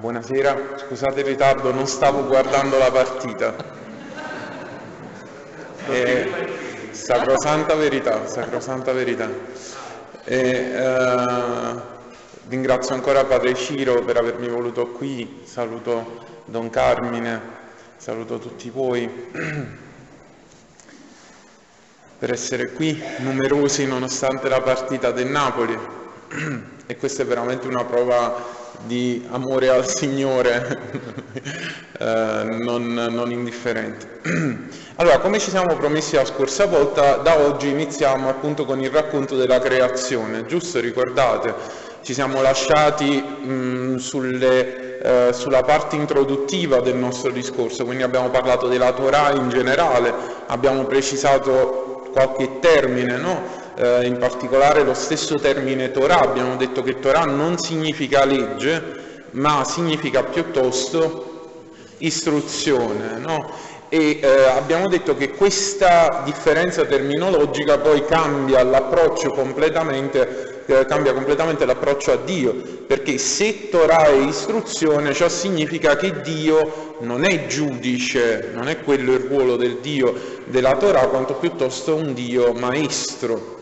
Buonasera, scusate il ritardo, non stavo guardando la partita. Sacrosanta verità. Ringrazio ancora Padre Ciro per avermi voluto qui, saluto Don Carmine, saluto tutti voi per essere qui, numerosi nonostante la partita del Napoli. E questa è veramente una prova di amore al Signore non indifferente. Allora, come ci siamo promessi la scorsa volta, da oggi iniziamo appunto con il racconto della creazione, giusto? Ricordate, ci siamo lasciati sulla parte introduttiva del nostro discorso, quindi abbiamo parlato della Torah in generale, abbiamo precisato qualche termine, no? In particolare lo stesso termine Torah, abbiamo detto che Torah non significa legge, ma significa piuttosto istruzione, no? E abbiamo detto che questa differenza terminologica poi cambia l'approccio completamente, l'approccio a Dio, perché se Torah è istruzione, ciò significa che Dio non è giudice, non è quello il ruolo del Dio della Torah, quanto piuttosto un Dio maestro.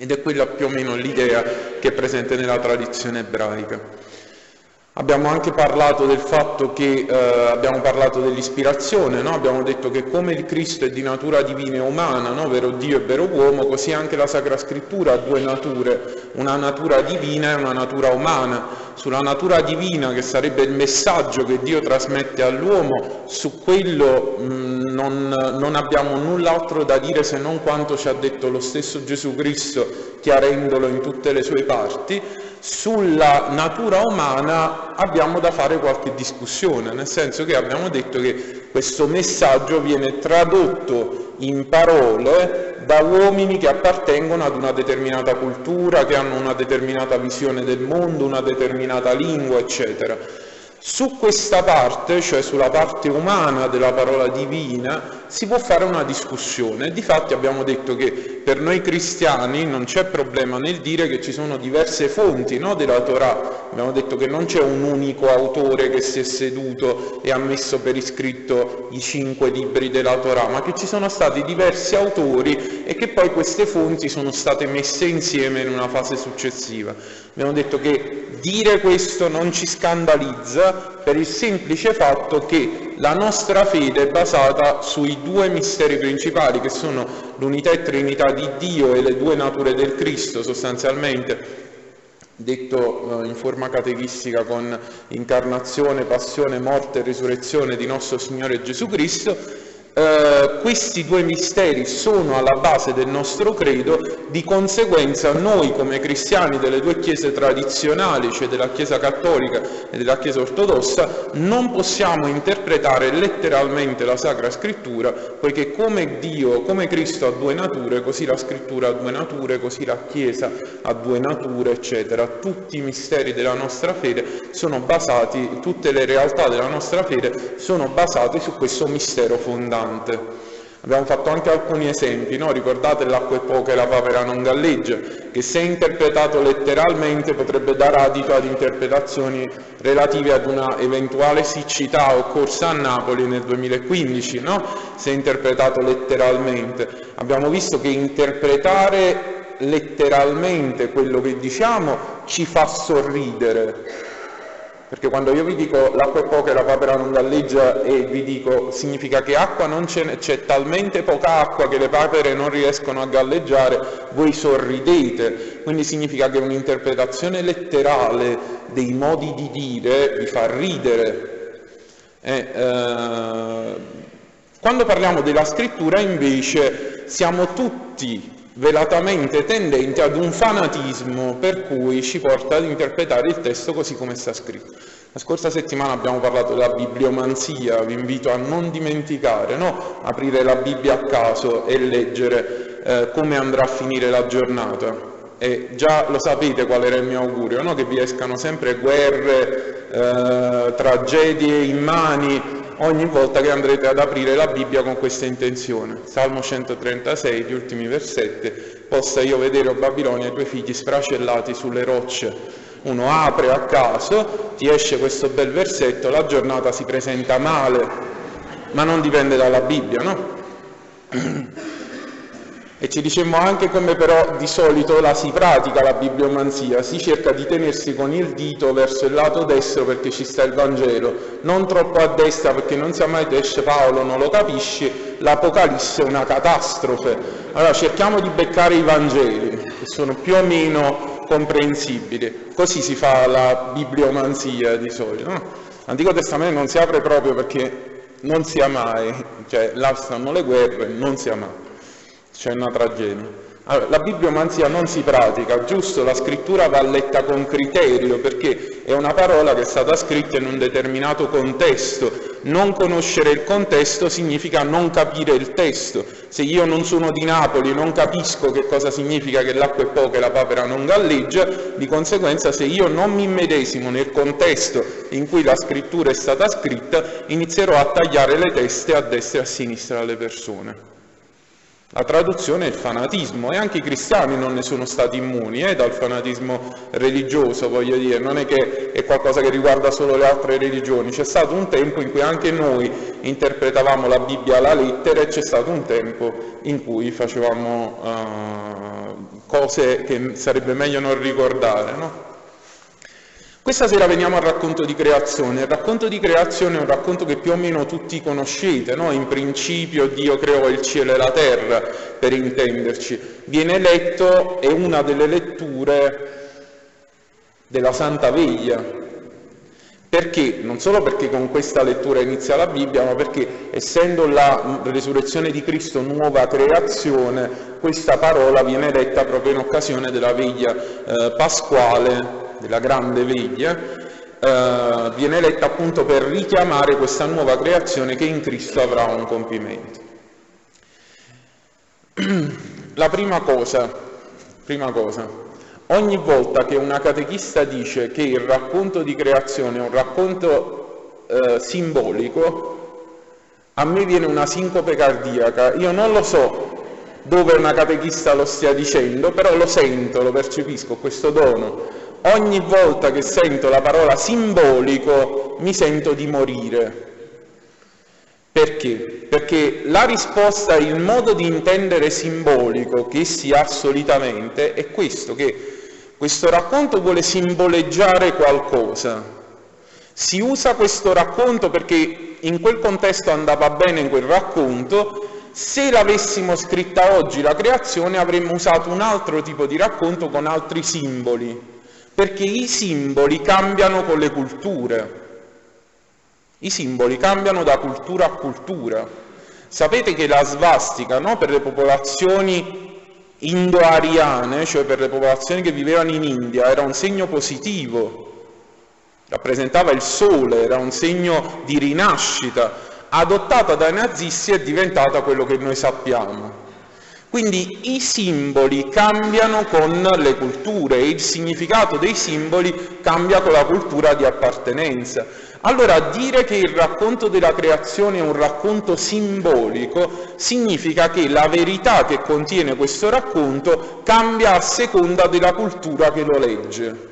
Ed è quella più o meno l'idea che è presente nella tradizione ebraica. Abbiamo anche parlato del fatto che abbiamo parlato dell'ispirazione, no? Abbiamo detto che come il Cristo è di natura divina e umana, no? Vero Dio e vero uomo, così anche la Sacra Scrittura ha due nature, una natura divina e una natura umana. Sulla natura divina, che sarebbe il messaggio che Dio trasmette all'uomo, su quello non abbiamo null'altro da dire se non quanto ci ha detto lo stesso Gesù Cristo, chiarendolo in tutte le sue parti. Sulla natura umana abbiamo da fare qualche discussione, nel senso che abbiamo detto che questo messaggio viene tradotto in parole da uomini che appartengono ad una determinata cultura, che hanno una determinata visione del mondo, una determinata lingua, eccetera. Su questa parte, cioè sulla parte umana della parola divina, si può fare una discussione. Difatti abbiamo detto che per noi cristiani non c'è problema nel dire che ci sono diverse fonti, no, della Torah. Abbiamo detto che non c'è un unico autore che si è seduto e ha messo per iscritto i 5 libri della Torah, ma che ci sono stati diversi autori e che poi queste fonti sono state messe insieme in una fase successiva. Abbiamo detto che dire questo non ci scandalizza per il semplice fatto che la nostra fede è basata sui due misteri principali, che sono l'unità e trinità di Dio e le due nature del Cristo, sostanzialmente, detto in forma catechistica con incarnazione, passione, morte e resurrezione di nostro Signore Gesù Cristo. Questi due misteri sono alla base del nostro credo, di conseguenza noi come cristiani delle due chiese tradizionali, cioè della Chiesa cattolica e della Chiesa ortodossa, non possiamo interpretare letteralmente la Sacra Scrittura, poiché come Dio, come Cristo ha due nature, così la Scrittura ha due nature, così la Chiesa ha due nature, eccetera. Tutti i misteri della nostra fede sono basati, tutte le realtà della nostra fede sono basate su questo mistero fondante. Abbiamo fatto anche alcuni esempi, no? Ricordate l'acqua è poca e la papera non galleggia, che se interpretato letteralmente potrebbe dare adito ad interpretazioni relative ad una eventuale siccità occorsa a Napoli nel 2015, no? Se interpretato letteralmente. Abbiamo visto che interpretare letteralmente quello che diciamo ci fa sorridere. Perché quando io vi dico l'acqua è poca e la papera non galleggia e vi dico significa che acqua non c'è talmente poca acqua che le papere non riescono a galleggiare, voi sorridete, quindi significa che un'interpretazione letterale dei modi di dire vi fa ridere. Quando parliamo della scrittura invece siamo tutti velatamente tendente ad un fanatismo per cui ci porta ad interpretare il testo così come sta scritto. La scorsa settimana abbiamo parlato della bibliomanzia, vi invito a non dimenticare, no? Aprire la Bibbia a caso e leggere come andrà a finire la giornata. E già lo sapete qual era il mio augurio, no? Che vi escano sempre guerre, tragedie immani, ogni volta che andrete ad aprire la Bibbia con questa intenzione. Salmo 136, gli ultimi versetti, possa io vedere, o Babilonia, i tuoi figli sfracellati sulle rocce. Uno apre a caso, ti esce questo bel versetto, la giornata si presenta male, ma non dipende dalla Bibbia, no? E ci dicemmo anche come però di solito la si pratica la bibliomanzia, si cerca di tenersi con il dito verso il lato destro perché ci sta il Vangelo, non troppo a destra perché non sa mai dove esce Paolo, non lo capisci, l'Apocalisse è una catastrofe. Allora cerchiamo di beccare i Vangeli, che sono più o meno comprensibili, così si fa la bibliomanzia di solito, no? L'Antico Testamento non si apre proprio perché non si ha mai, cioè là stanno le guerre, non si ha mai. C'è una tragedia. Allora, la bibliomanzia non si pratica, giusto? La scrittura va letta con criterio, perché è una parola che è stata scritta in un determinato contesto. Non conoscere il contesto significa non capire il testo. Se io non sono di Napoli, non capisco che cosa significa che l'acqua è poca e la papera non galleggia, di conseguenza se io non mi immedesimo nel contesto in cui la scrittura è stata scritta, inizierò a tagliare le teste a destra e a sinistra alle persone. La traduzione è il fanatismo, e anche i cristiani non ne sono stati immuni dal fanatismo religioso, voglio dire, non è che è qualcosa che riguarda solo le altre religioni. C'è stato un tempo in cui anche noi interpretavamo la Bibbia alla lettera, e c'è stato un tempo in cui facevamo cose che sarebbe meglio non ricordare, no? Questa sera veniamo al racconto di creazione. Il racconto di creazione è un racconto che più o meno tutti conoscete, no? In principio Dio creò il cielo e la terra, per intenderci. Viene letto, è una delle letture della Santa Veglia. Perché? Non solo perché con questa lettura inizia la Bibbia, ma perché essendo la resurrezione di Cristo nuova creazione, questa parola viene letta proprio in occasione della veglia pasquale, della grande veglia, viene letta appunto per richiamare questa nuova creazione che in Cristo avrà un compimento. La prima cosa, ogni volta che una catechista dice che il racconto di creazione è un racconto simbolico, a me viene una sincope cardiaca. Io non lo so dove una catechista lo stia dicendo, però lo sento, lo percepisco, questo dono. Ogni volta che sento la parola simbolico mi sento di morire. Perché? Perché la risposta, il modo di intendere simbolico che si ha solitamente è questo, che questo racconto vuole simboleggiare qualcosa. Si usa questo racconto perché in quel contesto andava bene in quel racconto. Se l'avessimo scritta oggi la creazione avremmo usato un altro tipo di racconto con altri simboli. Perché i simboli cambiano con le culture, i simboli cambiano da cultura a cultura. Sapete che la svastica, no, per le popolazioni indo-ariane, cioè per le popolazioni che vivevano in India, era un segno positivo, rappresentava il sole, era un segno di rinascita. Adottata dai nazisti è diventata quello che noi sappiamo. Quindi i simboli cambiano con le culture, il significato dei simboli cambia con la cultura di appartenenza. Allora dire che il racconto della creazione è un racconto simbolico significa che la verità che contiene questo racconto cambia a seconda della cultura che lo legge.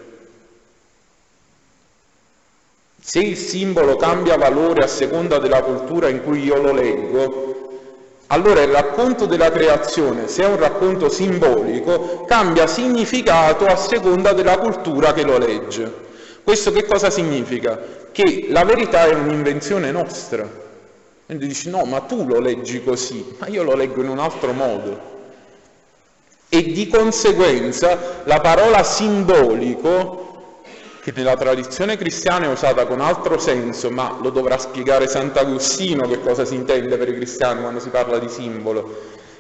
Se il simbolo cambia valore a seconda della cultura in cui io lo leggo, allora il racconto della creazione, se è un racconto simbolico, cambia significato a seconda della cultura che lo legge. Questo che cosa significa? Che la verità è un'invenzione nostra. Quindi dici, no, ma tu lo leggi così, ma io lo leggo in un altro modo. E di conseguenza la parola simbolico, che nella tradizione cristiana è usata con altro senso, ma lo dovrà spiegare Sant'Agostino che cosa si intende per i cristiani quando si parla di simbolo,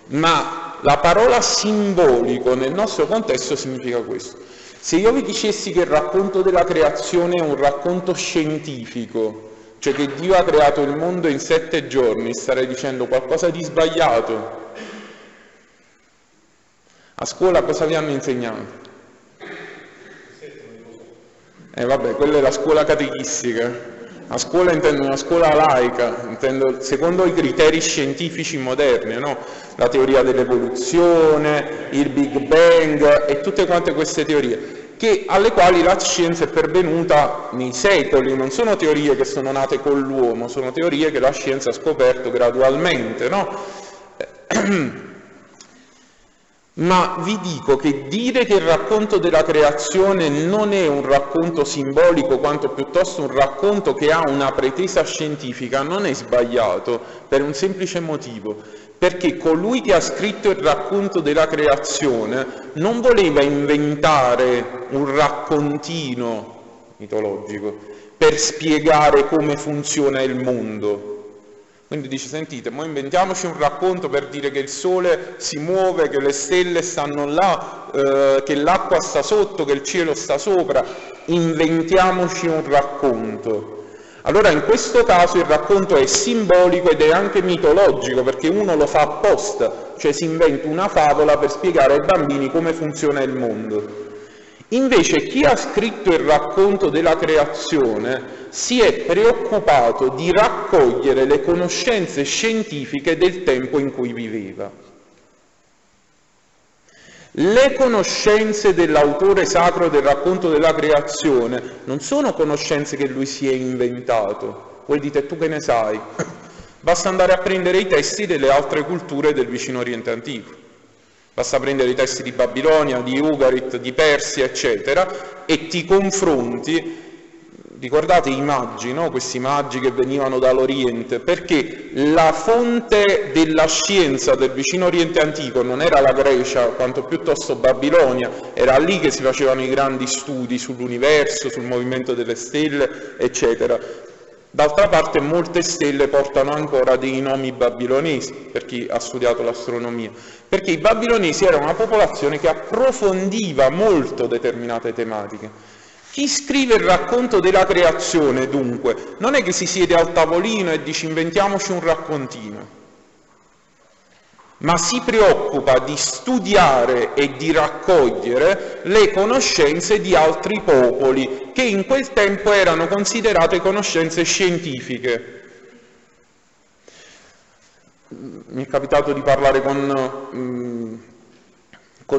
ma la parola simbolico nel nostro contesto significa questo. Se io vi dicessi che il racconto della creazione è un racconto scientifico, cioè che Dio ha creato il mondo in 7 giorni, starei dicendo qualcosa di sbagliato. A scuola cosa vi hanno insegnato? Vabbè, quella è la scuola catechistica. A scuola intendo una scuola laica, intendo secondo i criteri scientifici moderni, no? La teoria dell'evoluzione, il Big Bang e tutte quante queste teorie alle quali la scienza è pervenuta nei secoli, non sono teorie che sono nate con l'uomo, sono teorie che la scienza ha scoperto gradualmente, no? Ma vi dico che dire che il racconto della creazione non è un racconto simbolico, quanto piuttosto un racconto che ha una pretesa scientifica, non è sbagliato, per un semplice motivo. Perché colui che ha scritto il racconto della creazione non voleva inventare un raccontino mitologico per spiegare come funziona il mondo. Quindi dice, sentite, mo inventiamoci un racconto per dire che il sole si muove, che le stelle stanno là, che l'acqua sta sotto, che il cielo sta sopra. Inventiamoci un racconto. Allora in questo caso il racconto è simbolico ed è anche mitologico, perché uno lo fa apposta, cioè si inventa una favola per spiegare ai bambini come funziona il mondo. Invece chi ha scritto il racconto della creazione si è preoccupato di raccogliere le conoscenze scientifiche del tempo in cui viveva. Le conoscenze dell'autore sacro del racconto della creazione non sono conoscenze che lui si è inventato. Voi dite, tu che ne sai? Basta andare a prendere i testi delle altre culture del vicino Oriente Antico. Basta prendere i testi di Babilonia, di Ugarit, di Persia, eccetera, e ti confronti. Ricordate i magi, no? Questi magi che venivano dall'Oriente, perché la fonte della scienza del vicino Oriente Antico non era la Grecia, quanto piuttosto Babilonia, era lì che si facevano i grandi studi sull'universo, sul movimento delle stelle, eccetera. D'altra parte molte stelle portano ancora dei nomi babilonesi, per chi ha studiato l'astronomia, perché i babilonesi erano una popolazione che approfondiva molto determinate tematiche. Chi scrive il racconto della creazione, dunque, non è che si siede al tavolino e dice inventiamoci un raccontino, ma si preoccupa di studiare e di raccogliere le conoscenze di altri popoli, che in quel tempo erano considerate conoscenze scientifiche. Mi è capitato di parlare con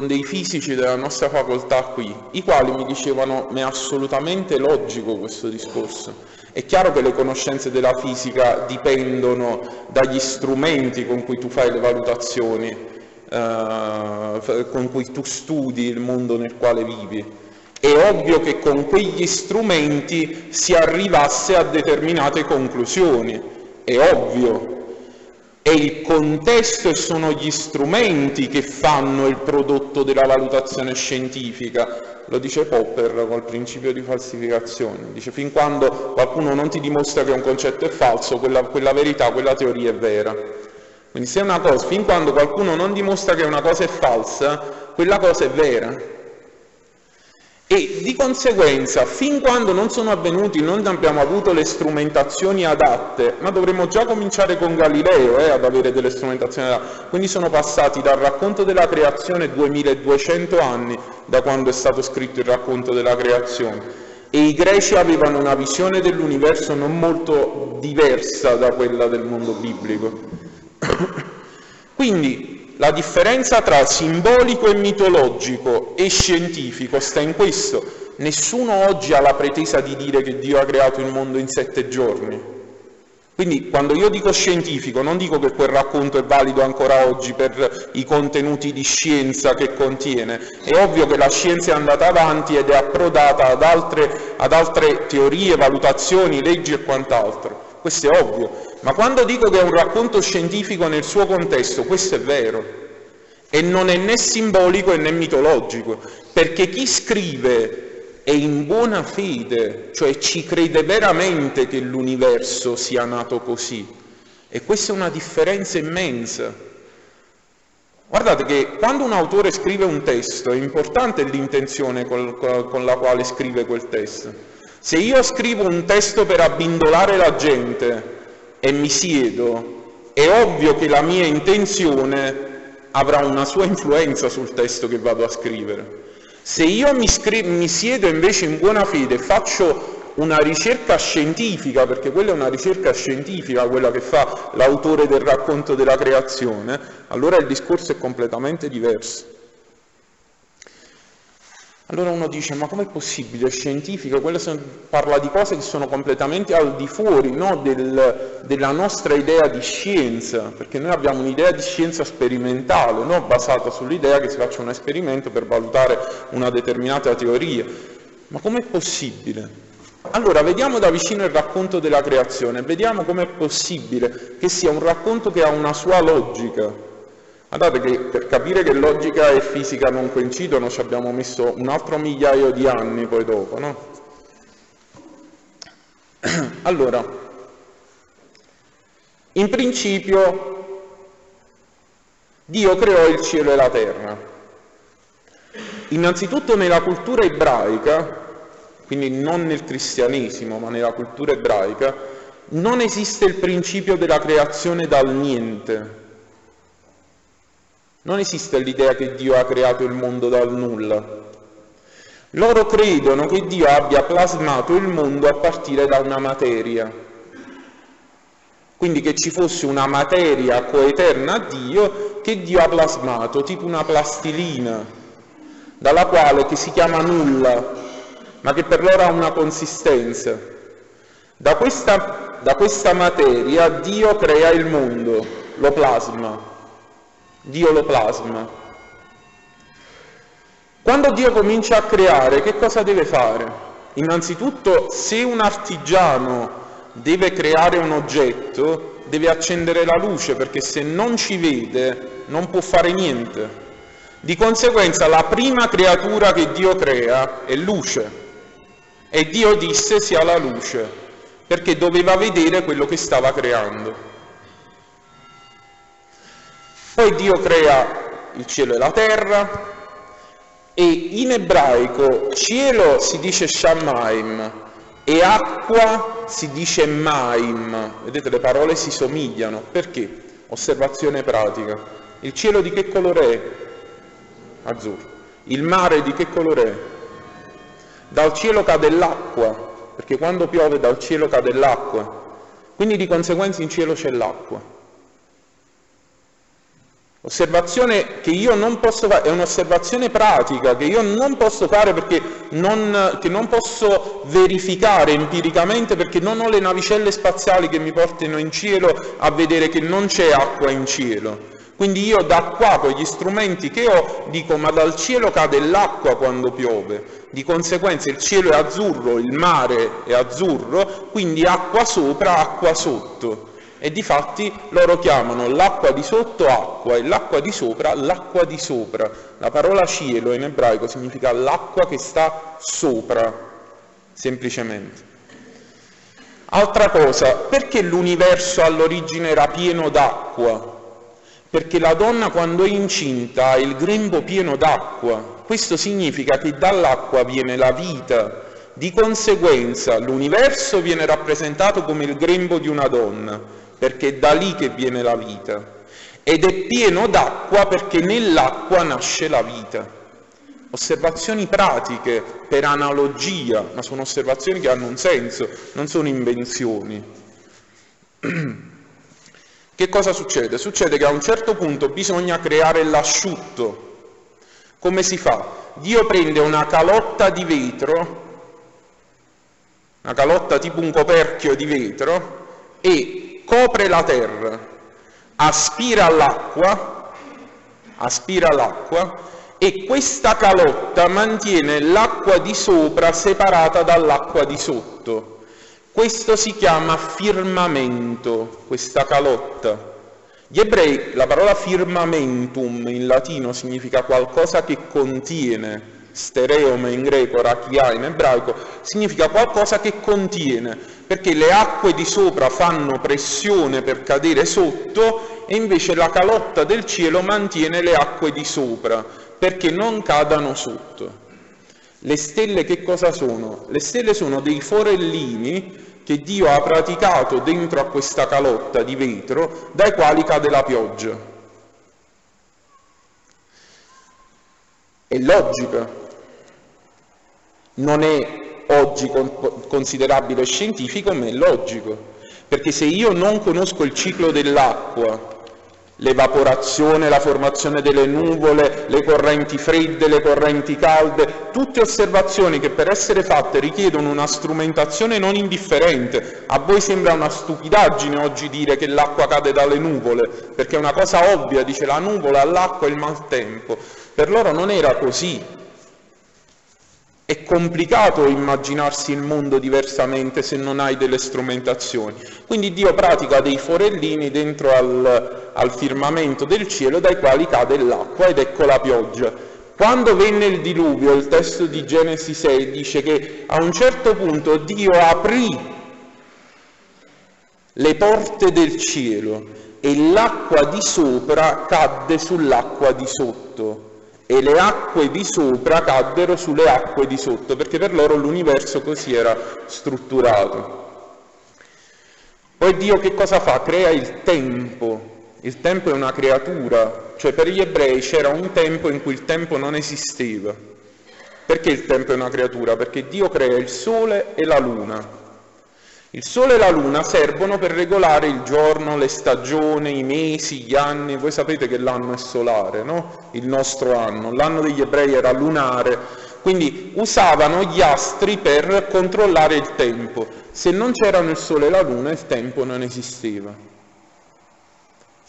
dei fisici della nostra facoltà qui, i quali mi dicevano, ma è assolutamente logico questo discorso. È chiaro che le conoscenze della fisica dipendono dagli strumenti con cui tu fai le valutazioni, con cui tu studi il mondo nel quale vivi. È ovvio che con quegli strumenti si arrivasse a determinate conclusioni, è ovvio. È il contesto e sono gli strumenti che fanno il prodotto della valutazione scientifica. Lo dice Popper col principio di falsificazione. Dice, fin quando qualcuno non ti dimostra che un concetto è falso, quella verità, quella teoria è vera. Quindi se è una cosa, fin quando qualcuno non dimostra che una cosa è falsa, quella cosa è vera. E di conseguenza, fin quando non sono avvenuti, non abbiamo avuto le strumentazioni adatte, ma dovremmo già cominciare con Galileo ad avere delle strumentazioni adatte. Quindi sono passati dal racconto della creazione 2200 anni da quando è stato scritto il racconto della creazione. E i greci avevano una visione dell'universo non molto diversa da quella del mondo biblico. Quindi la differenza tra simbolico e mitologico e scientifico sta in questo. Nessuno oggi ha la pretesa di dire che Dio ha creato il mondo in 7 giorni. Quindi quando io dico scientifico non dico che quel racconto è valido ancora oggi per i contenuti di scienza che contiene. È ovvio che la scienza è andata avanti ed è approdata ad altre teorie, valutazioni, leggi e quant'altro. Questo è ovvio, ma quando dico che è un racconto scientifico nel suo contesto, questo è vero, e non è né simbolico né mitologico, perché chi scrive è in buona fede, cioè ci crede veramente che l'universo sia nato così, e questa è una differenza immensa. Guardate che quando un autore scrive un testo è importante l'intenzione con la quale scrive quel testo. Se io scrivo un testo per abbindolare la gente e mi siedo, è ovvio che la mia intenzione avrà una sua influenza sul testo che vado a scrivere. Se io mi siedo invece in buona fede e faccio una ricerca scientifica, perché quella è una ricerca scientifica, quella che fa l'autore del racconto della creazione, allora il discorso è completamente diverso. Allora uno dice, ma com'è possibile? È scientifico, quello parla di cose che sono completamente al di fuori della nostra idea di scienza, perché noi abbiamo un'idea di scienza sperimentale, basata sull'idea che si faccia un esperimento per valutare una determinata teoria. Ma com'è possibile? Allora vediamo da vicino il racconto della creazione, vediamo com'è possibile che sia un racconto che ha una sua logica. Guardate che per capire che logica e fisica non coincidono ci abbiamo messo un altro migliaio di anni poi dopo, no? Allora, in principio Dio creò il cielo e la terra. Innanzitutto nella cultura ebraica, quindi non nel cristianesimo, ma nella cultura ebraica, non esiste il principio della creazione dal niente. Non esiste l'idea che Dio ha creato il mondo dal nulla. Loro credono che Dio abbia plasmato il mondo a partire da una materia. Quindi che ci fosse una materia coeterna a Dio che Dio ha plasmato, tipo una plastilina, dalla quale che si chiama nulla, ma che per loro ha una consistenza. Da questa materia Dio crea il mondo, lo plasma. Dio lo plasma. Quando Dio comincia a creare, che cosa deve fare? Innanzitutto, se un artigiano deve creare un oggetto, deve accendere la luce, perché se non ci vede non può fare niente. Di conseguenza, la prima creatura che Dio crea è luce. E Dio disse sia la luce, perché doveva vedere quello che stava creando. Poi Dio crea il cielo e la terra, e in ebraico cielo si dice Shamaim e acqua si dice Maim. Vedete, le parole si somigliano. Perché? Osservazione pratica. Il cielo di che colore è? Azzurro. Il mare di che colore è? Dal cielo cade l'acqua, perché quando piove dal cielo cade l'acqua. Quindi di conseguenza in cielo c'è l'acqua. Osservazione che io non posso fare, è un'osservazione pratica che io non posso fare perché non posso verificare empiricamente, perché non ho le navicelle spaziali che mi portino in cielo a vedere che non c'è acqua in cielo. Quindi io da qua, con gli strumenti che ho, dico ma dal cielo cade l'acqua quando piove, di conseguenza il cielo è azzurro, il mare è azzurro, quindi acqua sopra, acqua sotto. E difatti loro chiamano l'acqua di sotto acqua e l'acqua di sopra l'acqua di sopra. La parola cielo in ebraico significa l'acqua che sta sopra, semplicemente. Altra cosa, perché l'universo all'origine era pieno d'acqua? perché la donna quando è incinta ha il grembo pieno d'acqua. Questo significa che dall'acqua viene la vita, di conseguenza l'universo viene rappresentato come il grembo di una donna, perché è da lì che viene la vita. Ed è pieno d'acqua perché nell'acqua nasce la vita. Osservazioni pratiche per analogia, ma sono osservazioni che hanno un senso, non sono invenzioni. Che cosa succede? Succede che a un certo punto bisogna creare l'asciutto. Come si fa? Dio prende una calotta di vetro, una calotta tipo un coperchio di vetro, e copre la terra, aspira l'acqua e questa calotta mantiene l'acqua di sopra separata dall'acqua di sotto. Questo si chiama firmamento, questa calotta. Gli ebrei, la parola firmamentum in latino significa qualcosa che contiene, stereome in greco, rakia in ebraico, significa qualcosa che contiene, perché le acque di sopra fanno pressione per cadere sotto e invece la calotta del cielo mantiene le acque di sopra, perché non cadano sotto. Le stelle che cosa sono? Le stelle sono dei forellini che Dio ha praticato dentro a questa calotta di vetro, dai quali cade la pioggia. È logica, non è oggi considerabile scientifico, ma è logico, perché se io non conosco il ciclo dell'acqua, l'evaporazione, la formazione delle nuvole, le correnti fredde, le correnti calde, tutte osservazioni che per essere fatte richiedono una strumentazione non indifferente. A voi sembra una stupidaggine oggi dire che l'acqua cade dalle nuvole, perché è una cosa ovvia, dice la nuvola, l'acqua e il maltempo. Per loro non era così. È complicato immaginarsi il mondo diversamente se non hai delle strumentazioni. Quindi Dio pratica dei forellini dentro al firmamento del cielo dai quali cade l'acqua ed ecco la pioggia. Quando venne il diluvio, il testo di Genesi 6 dice che a un certo punto Dio aprì le porte del cielo e l'acqua di sopra cadde sull'acqua di sotto. E le acque di sopra caddero sulle acque di sotto, perché per loro l'universo così era strutturato. Poi Dio che cosa fa? Crea il tempo. Il tempo è una creatura, cioè per gli ebrei c'era un tempo in cui il tempo non esisteva. Perché il tempo è una creatura? Perché Dio crea il sole e la luna. Il sole e la luna servono per regolare il giorno, le stagioni, i mesi, gli anni. Voi sapete che l'anno è solare, no? Il nostro anno. L'anno degli ebrei era lunare, quindi usavano gli astri per controllare il tempo. Se non c'erano il sole e la luna, il tempo non esisteva.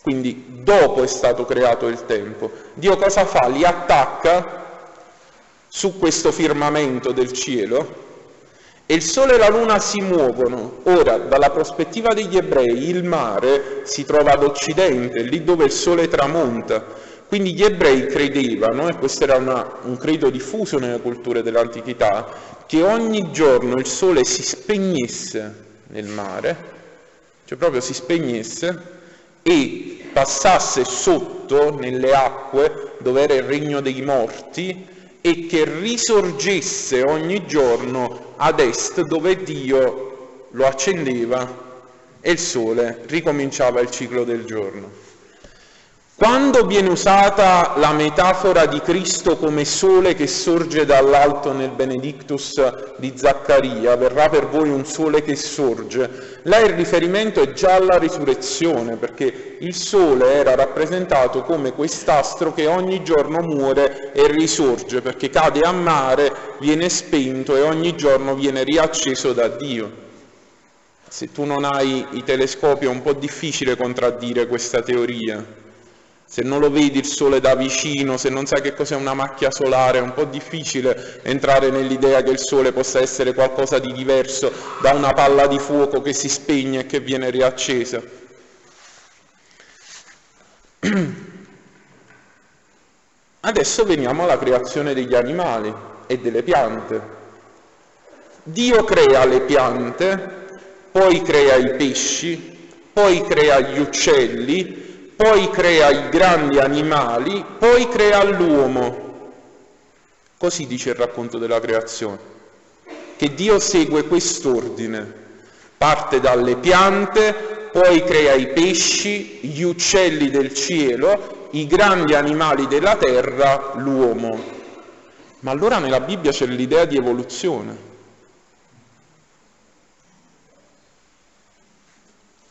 Quindi dopo è stato creato il tempo. Dio cosa fa? Li attacca su questo firmamento del cielo. E il sole e la luna si muovono. Ora, dalla prospettiva degli ebrei, il mare si trova ad occidente, lì dove il sole tramonta. Quindi gli ebrei credevano, e questo era un credo diffuso nelle culture dell'antichità, che ogni giorno il sole si spegnesse nel mare, cioè proprio si spegnesse, e passasse sotto, nelle acque, dove era il regno dei morti, e che risorgesse ogni giorno ad est dove Dio lo accendeva e il sole ricominciava il ciclo del giorno. Quando viene usata la metafora di Cristo come sole che sorge dall'alto nel Benedictus di Zaccaria, verrà per voi un sole che sorge, là il riferimento è già alla risurrezione, perché il sole era rappresentato come quest'astro che ogni giorno muore e risorge, perché cade a mare, viene spento e ogni giorno viene riacceso da Dio. Se tu non hai i telescopi è un po' difficile contraddire questa teoria. Se non lo vedi il sole da vicino, se non sai che cos'è una macchia solare, è un po' difficile entrare nell'idea che il sole possa essere qualcosa di diverso da una palla di fuoco che si spegne e che viene riaccesa. Adesso veniamo alla creazione degli animali e delle piante. Dio crea le piante, poi crea i pesci, poi crea gli uccelli, poi crea i grandi animali, poi crea l'uomo. Così dice il racconto della creazione, che Dio segue quest'ordine, parte dalle piante, poi crea i pesci, gli uccelli del cielo, i grandi animali della terra, l'uomo. Ma allora nella Bibbia c'è l'idea di evoluzione.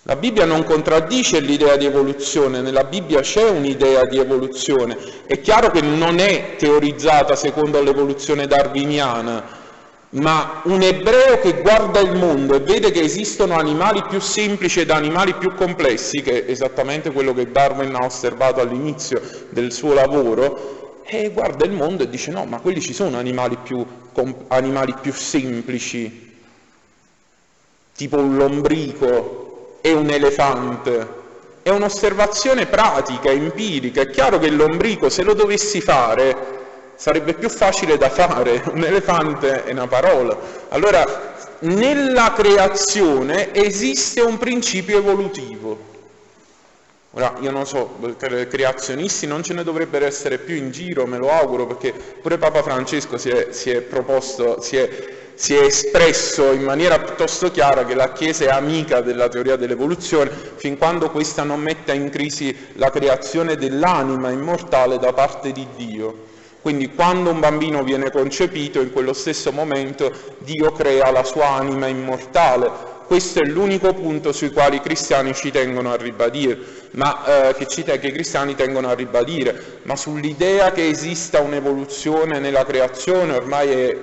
La Bibbia non contraddice l'idea di evoluzione, nella Bibbia c'è un'idea di evoluzione. È chiaro che non è teorizzata secondo l'evoluzione darwiniana, ma un ebreo che guarda il mondo e vede che esistono animali più semplici ed animali più complessi, che è esattamente quello che Darwin ha osservato all'inizio del suo lavoro, e guarda il mondo e dice no, ma quelli ci sono animali più semplici, tipo un lombrico, è un elefante. È un'osservazione pratica, empirica. È chiaro che il lombrico, se lo dovessi fare, sarebbe più facile da fare. Un elefante è una parola. Allora, nella creazione esiste un principio evolutivo. Ora, io non so, creazionisti non ce ne dovrebbero essere più in giro, me lo auguro, perché pure Papa Francesco si è espresso in maniera piuttosto chiara che la Chiesa è amica della teoria dell'evoluzione, fin quando questa non metta in crisi la creazione dell'anima immortale da parte di Dio. Quindi quando un bambino viene concepito, in quello stesso momento Dio crea la sua anima immortale. Questo è l'unico punto sui quali i cristiani ci tengono a ribadire, ma sull'idea che esista un'evoluzione nella creazione ormai è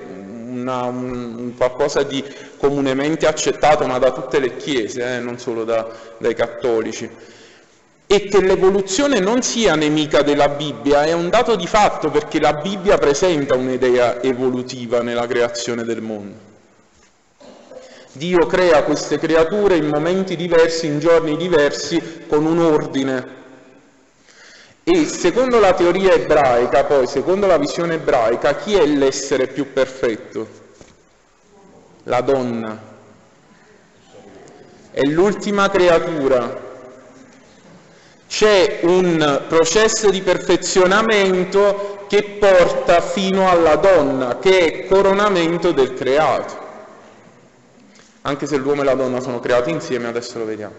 qualcosa di comunemente accettato, ma da tutte le chiese, non solo dai cattolici. E che l'evoluzione non sia nemica della Bibbia è un dato di fatto, perché la Bibbia presenta un'idea evolutiva nella creazione del mondo. Dio crea queste creature in momenti diversi, in giorni diversi, con un ordine. E secondo la teoria ebraica, poi, secondo la visione ebraica, chi è l'essere più perfetto? La donna. È l'ultima creatura. C'è un processo di perfezionamento che porta fino alla donna, che è coronamento del creato. Anche se l'uomo e la donna sono creati insieme, adesso lo vediamo.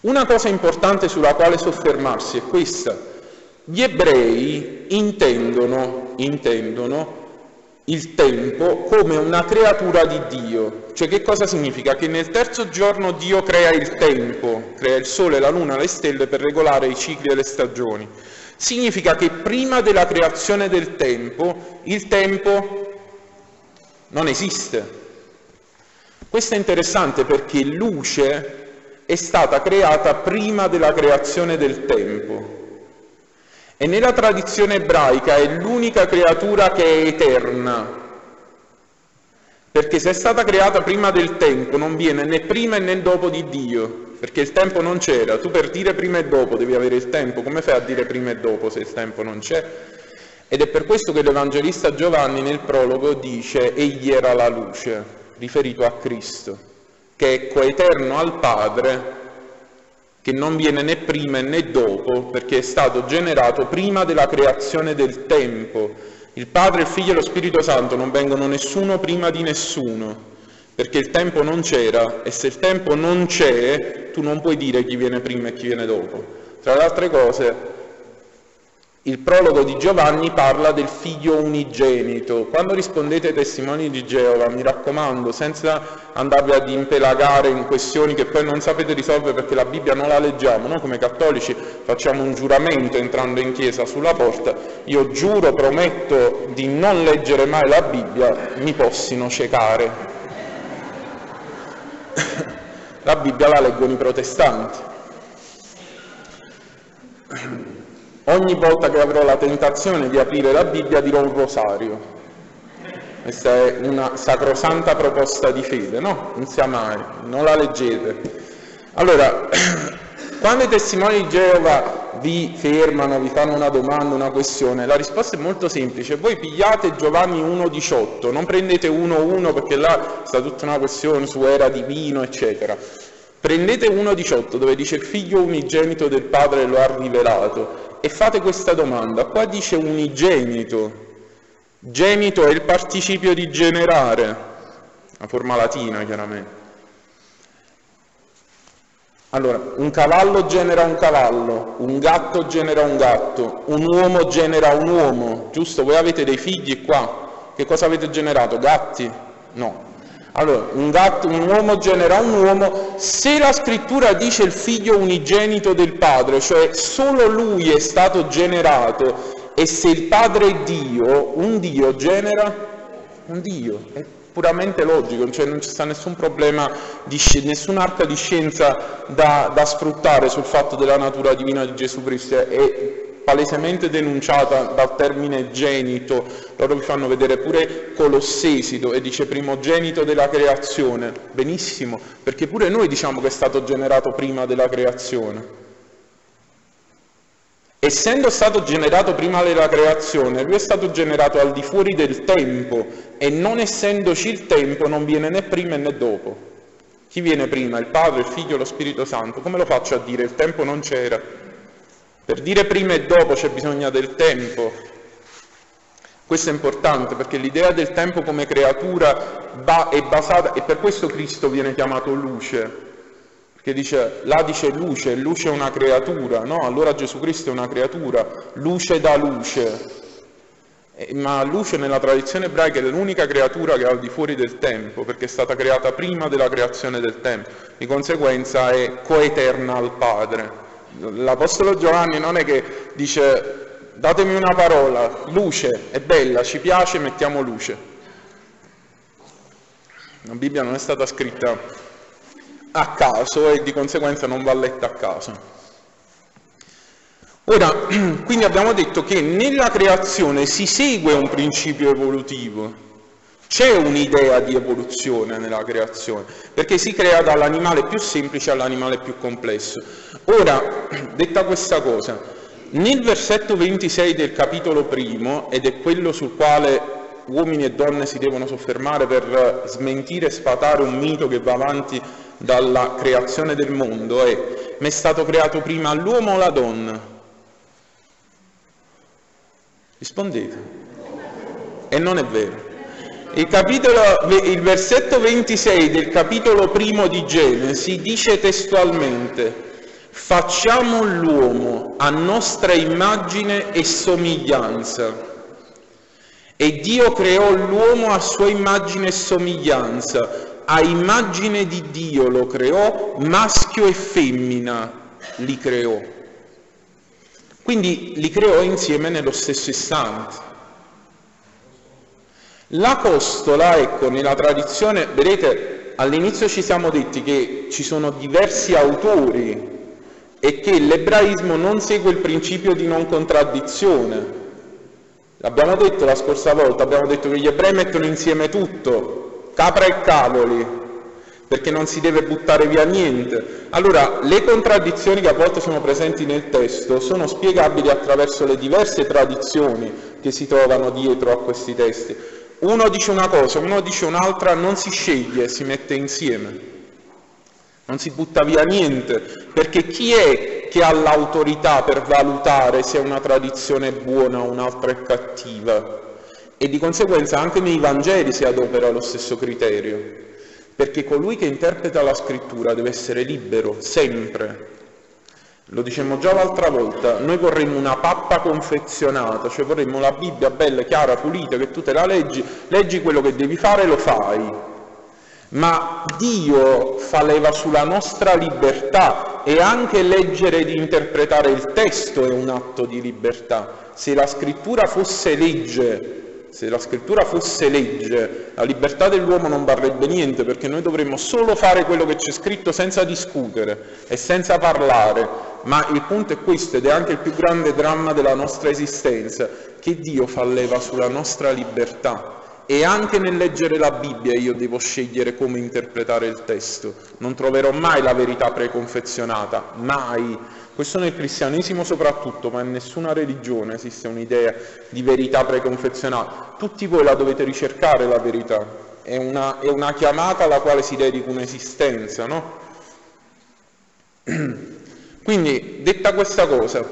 Una cosa importante sulla quale soffermarsi è questa. Gli ebrei intendono il tempo come una creatura di Dio. Cioè, che cosa significa? Che nel terzo giorno Dio crea il tempo, crea il sole, la luna, le stelle per regolare i cicli e le stagioni. Significa che prima della creazione del tempo, il tempo non esiste. Questo è interessante perché luce è stata creata prima della creazione del tempo e nella tradizione ebraica è l'unica creatura che è eterna, perché se è stata creata prima del tempo non viene né prima né dopo di Dio, perché il tempo non c'era. Tu per dire prima e dopo devi avere il tempo, come fai a dire prima e dopo se il tempo non c'è? Ed è per questo che l'Evangelista Giovanni nel prologo dice «Egli era la luce», riferito a Cristo, che è coeterno al Padre, che non viene né prima né dopo, perché è stato generato prima della creazione del tempo. Il Padre, il Figlio e lo Spirito Santo non vengono nessuno prima di nessuno, perché il tempo non c'era, e se il tempo non c'è, tu non puoi dire chi viene prima e chi viene dopo. Tra le altre cose, il prologo di Giovanni parla del figlio unigenito. Quando rispondete ai testimoni di Geova, mi raccomando, senza andarvi ad impelagare in questioni che poi non sapete risolvere perché la Bibbia non la leggiamo. Noi come cattolici facciamo un giuramento entrando in chiesa sulla porta. Io giuro, prometto di non leggere mai la Bibbia, mi possino ciecare. La Bibbia la leggono i protestanti. Ogni volta che avrò la tentazione di aprire la Bibbia dirò un rosario. Questa è una sacrosanta proposta di fede, no? Non sia mai, non la leggete. Allora, quando i testimoni di Geova vi fermano, vi fanno una domanda, una questione, la risposta è molto semplice. Voi pigliate Giovanni 1,18, non prendete 1,1 perché là sta tutta una questione su era divino, eccetera. Prendete 1,18 dove dice il figlio unigenito del padre lo ha rivelato e fate questa domanda. Qua dice unigenito. Genito è il participio di generare, una forma latina chiaramente. Allora, un cavallo genera un cavallo, un gatto genera un gatto, un uomo genera un uomo, giusto? Voi avete dei figli qua, che cosa avete generato? Gatti? No. Allora, un uomo genera un uomo. Se la scrittura dice il figlio unigenito del padre, cioè solo lui è stato generato, e se il padre è Dio, un Dio genera un Dio, è puramente logico, cioè non ci sta nessun problema, nessun'arca di scienza da sfruttare sul fatto della natura divina di Gesù Cristo, è palesemente denunciata dal termine genito. Loro vi fanno vedere pure Colossesi dove dice primogenito della creazione, benissimo, perché pure noi diciamo che è stato generato prima della creazione. Essendo stato generato prima della creazione, lui è stato generato al di fuori del tempo e non essendoci il tempo non viene né prima né dopo. Chi viene prima? Il Padre, il Figlio, lo Spirito Santo. Come lo faccio a dire? Il tempo non c'era. Per dire prima e dopo c'è bisogno del tempo. Questo è importante perché l'idea del tempo come creatura è basata, e per questo Cristo viene chiamato luce. Che dice, là dice luce è una creatura, no? Allora Gesù Cristo è una creatura, luce da luce. Ma luce nella tradizione ebraica è l'unica creatura che è al di fuori del tempo, perché è stata creata prima della creazione del tempo. Di conseguenza è coeterna al Padre. L'Apostolo Giovanni non è che dice, datemi una parola, luce, è bella, ci piace, mettiamo luce. La Bibbia non è stata scritta a caso e di conseguenza non va letta a caso. Ora, quindi abbiamo detto che nella creazione si segue un principio evolutivo, c'è un'idea di evoluzione nella creazione, perché si crea dall'animale più semplice all'animale più complesso. Ora, detta questa cosa, nel versetto 26 del capitolo primo, ed è quello sul quale uomini e donne si devono soffermare per smentire e sfatare un mito che va avanti dalla creazione del mondo, è: ma è stato creato prima l'uomo o la donna? Rispondete. E non è vero. Il versetto 26 del capitolo primo di Genesi dice testualmente: facciamo l'uomo a nostra immagine e somiglianza. E Dio creò l'uomo a sua immagine e somiglianza. A immagine di Dio lo creò, maschio e femmina li creò. Quindi li creò insieme nello stesso istante. La costola, ecco, nella tradizione, vedete, all'inizio ci siamo detti che ci sono diversi autori e che l'ebraismo non segue il principio di non contraddizione. L'abbiamo detto la scorsa volta, abbiamo detto che gli ebrei mettono insieme tutto, capra e cavoli, perché non si deve buttare via niente. Allora, le contraddizioni che a volte sono presenti nel testo sono spiegabili attraverso le diverse tradizioni che si trovano dietro a questi testi. Uno dice una cosa, uno dice un'altra, non si sceglie, si mette insieme. Non si butta via niente, perché chi è che ha l'autorità per valutare se una tradizione è buona o un'altra è cattiva? E di conseguenza anche nei Vangeli si adopera lo stesso criterio, perché colui che interpreta la scrittura deve essere libero, sempre. Lo dicemmo già l'altra volta, noi vorremmo una pappa confezionata, cioè vorremmo la Bibbia bella, chiara, pulita, che tu te la leggi, leggi quello che devi fare e lo fai. Ma Dio fa leva sulla nostra libertà e anche leggere ed interpretare il testo è un atto di libertà. Se la scrittura fosse legge, la libertà dell'uomo non varrebbe niente, perché noi dovremmo solo fare quello che c'è scritto senza discutere e senza parlare. Ma il punto è questo, ed è anche il più grande dramma della nostra esistenza, che Dio fa leva sulla nostra libertà. E anche nel leggere la Bibbia io devo scegliere come interpretare il testo. Non troverò mai la verità preconfezionata, mai. Questo nel cristianesimo soprattutto, ma in nessuna religione esiste un'idea di verità preconfezionata. Tutti voi la dovete ricercare, la verità. È una chiamata alla quale si dedica un'esistenza, no? Quindi, detta questa cosa,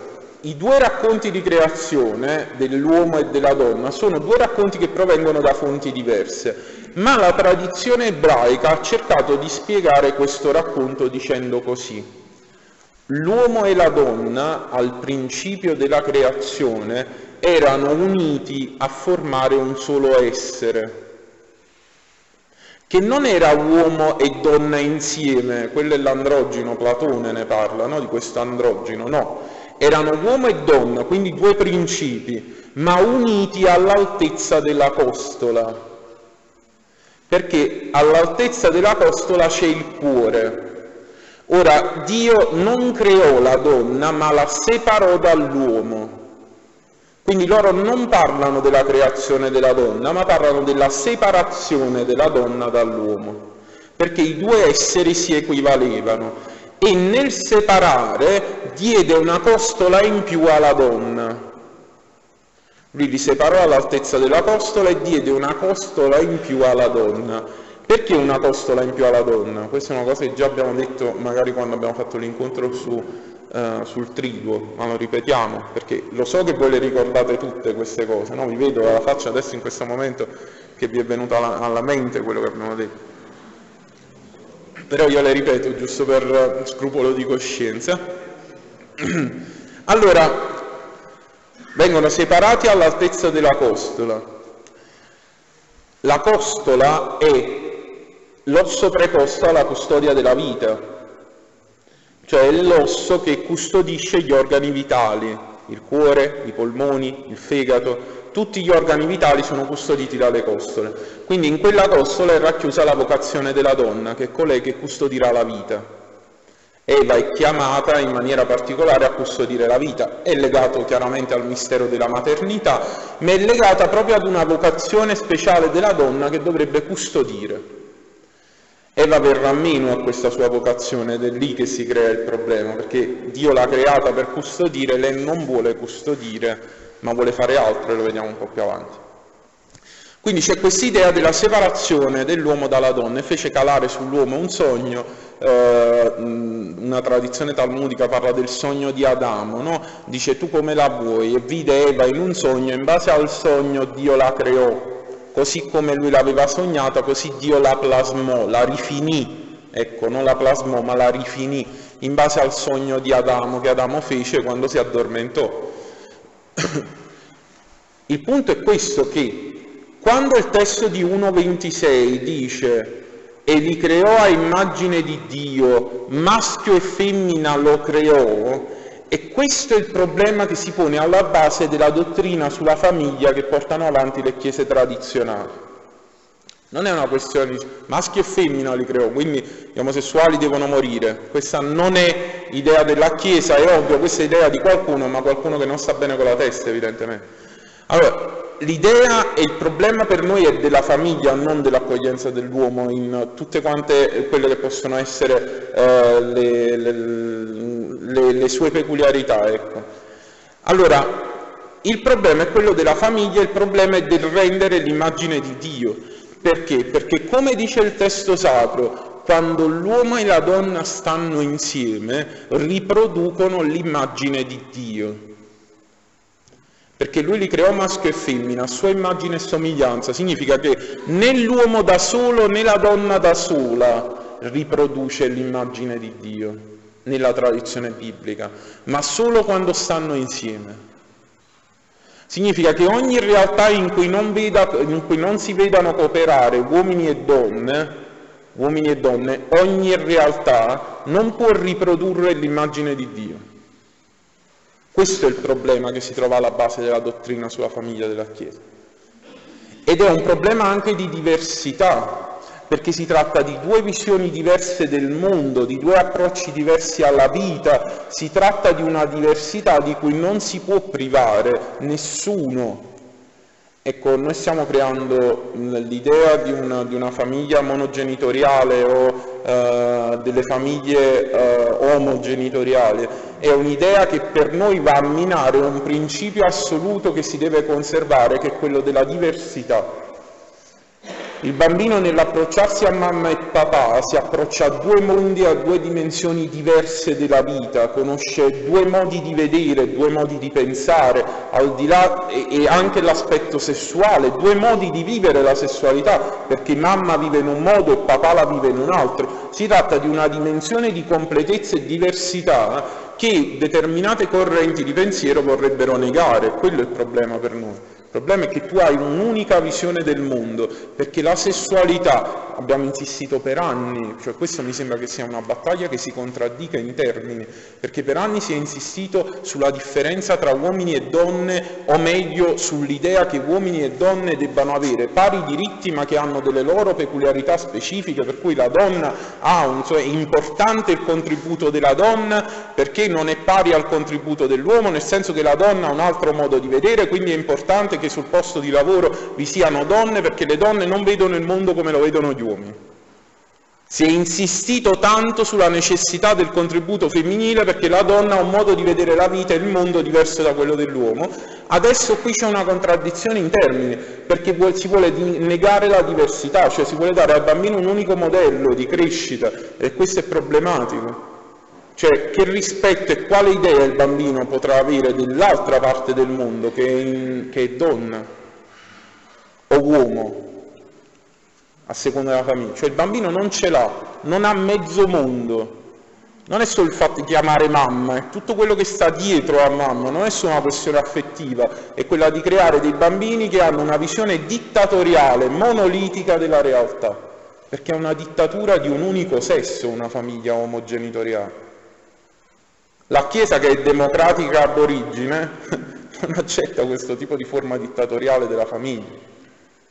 i due racconti di creazione dell'uomo e della donna sono due racconti che provengono da fonti diverse, ma la tradizione ebraica ha cercato di spiegare questo racconto dicendo così: l'uomo e la donna al principio della creazione erano uniti a formare un solo essere, che non era uomo e donna insieme, quello è l'androgino, Platone ne parla, no? Di questo androgino, no, erano uomo e donna, quindi due principi, ma uniti all'altezza della costola, perché all'altezza della costola c'è il cuore. Ora, Dio non creò la donna, ma la separò dall'uomo. Quindi loro non parlano della creazione della donna, ma parlano della separazione della donna dall'uomo, perché i due esseri si equivalevano. E nel separare diede una costola in più alla donna. Lui li separò all'altezza della costola e diede una costola in più alla donna. Perché una costola in più alla donna? Questa è una cosa che già abbiamo detto magari quando abbiamo fatto l'incontro sul triduo, ma lo ripetiamo, perché lo so che voi le ricordate tutte queste cose, no? Vi vedo la faccia adesso in questo momento che vi è venuta alla mente quello che abbiamo detto. Però io le ripeto, giusto per scrupolo di coscienza. Allora, vengono separati all'altezza della costola. La costola è l'osso preposto alla custodia della vita, cioè l'osso che custodisce gli organi vitali, il cuore, i polmoni, il fegato, tutti gli organi vitali sono custoditi dalle costole. Quindi in quella costola è racchiusa la vocazione della donna, che è colei che custodirà la vita. Eva è chiamata in maniera particolare a custodire la vita, è legato chiaramente al mistero della maternità, ma è legata proprio ad una vocazione speciale della donna che dovrebbe custodire. Eva verrà meno a questa sua vocazione, ed è lì che si crea il problema, perché Dio l'ha creata per custodire, lei non vuole custodire, ma vuole fare altro, e lo vediamo un po' più avanti. Quindi c'è quest'idea della separazione dell'uomo dalla donna, e fece calare sull'uomo un sogno, una tradizione talmudica parla del sogno di Adamo, no? Dice: tu come la vuoi? E vide Eva in un sogno, in base al sogno Dio la creò. Così come lui l'aveva sognata, così Dio la plasmò, la rifinì, ecco, non la plasmò, ma la rifinì, in base al sogno di Adamo, che Adamo fece quando si addormentò. Il punto è questo, che quando il testo di 1.26 dice: e li creò a immagine di Dio, maschio e femmina lo creò, e questo è il problema che si pone alla base della dottrina sulla famiglia che portano avanti le chiese tradizionali. Non è una questione di maschio e femmina li creò, quindi gli omosessuali devono morire. Questa non è idea della Chiesa, è ovvio, questa è idea di qualcuno, ma qualcuno che non sta bene con la testa, evidentemente. Allora, l'idea e il problema per noi è della famiglia, non dell'accoglienza dell'uomo in tutte quante quelle che possono essere le sue peculiarità, ecco. Allora, il problema è quello della famiglia, il problema è del rendere l'immagine di Dio. Perché? Perché come dice il testo sacro, quando l'uomo e la donna stanno insieme, riproducono l'immagine di Dio. Perché lui li creò maschio e femmina, a sua immagine e somiglianza. Significa che né l'uomo da solo né la donna da sola riproduce l'immagine di Dio nella tradizione biblica, ma solo quando stanno insieme. Significa che ogni realtà in cui non si vedano cooperare uomini e donne, ogni realtà non può riprodurre l'immagine di Dio. Questo è il problema che si trova alla base della dottrina sulla famiglia della Chiesa. Ed è un problema anche di diversità, perché si tratta di due visioni diverse del mondo, di due approcci diversi alla vita, si tratta di una diversità di cui non si può privare nessuno. Ecco, noi stiamo creando l'idea di una famiglia monogenitoriale o delle famiglie omogenitoriali. È un'idea che per noi va a minare un principio assoluto che si deve conservare, che è quello della diversità. Il bambino nell'approcciarsi a mamma e papà si approccia a due mondi e a due dimensioni diverse della vita, conosce due modi di vedere, due modi di pensare, al di là e anche l'aspetto sessuale, due modi di vivere la sessualità, perché mamma vive in un modo e papà la vive in un altro. Si tratta di una dimensione di completezza e diversità che determinate correnti di pensiero vorrebbero negare. Quello è il problema per noi. Il problema è che tu hai un'unica visione del mondo, perché la sessualità, abbiamo insistito per anni, cioè questo mi sembra che sia una battaglia che si contraddica in termini, perché per anni si è insistito sulla differenza tra uomini e donne, o meglio sull'idea che uomini e donne debbano avere pari diritti ma che hanno delle loro peculiarità specifiche, per cui la donna ha è importante il contributo della donna perché non è pari al contributo dell'uomo, nel senso che la donna ha un altro modo di vedere, quindi è importante che sul posto di lavoro vi siano donne perché le donne non vedono il mondo come lo vedono gli uomini. Si è insistito tanto sulla necessità del contributo femminile perché la donna ha un modo di vedere la vita e il mondo diverso da quello dell'uomo. Adesso qui c'è una contraddizione in termini, perché si vuole negare la diversità, cioè si vuole dare al bambino un unico modello di crescita, e questo è problematico. Cioè, che rispetto e quale idea il bambino potrà avere dell'altra parte del mondo, che è donna o uomo, a seconda della famiglia? Cioè, il bambino non ce l'ha, non ha mezzo mondo. Non è solo il fatto di amare mamma, è tutto quello che sta dietro a mamma, non è solo una questione affettiva, è quella di creare dei bambini che hanno una visione dittatoriale, monolitica della realtà, perché è una dittatura di un unico sesso, una famiglia omogenitoriale. La Chiesa, che è democratica ad origine, non accetta questo tipo di forma dittatoriale della famiglia.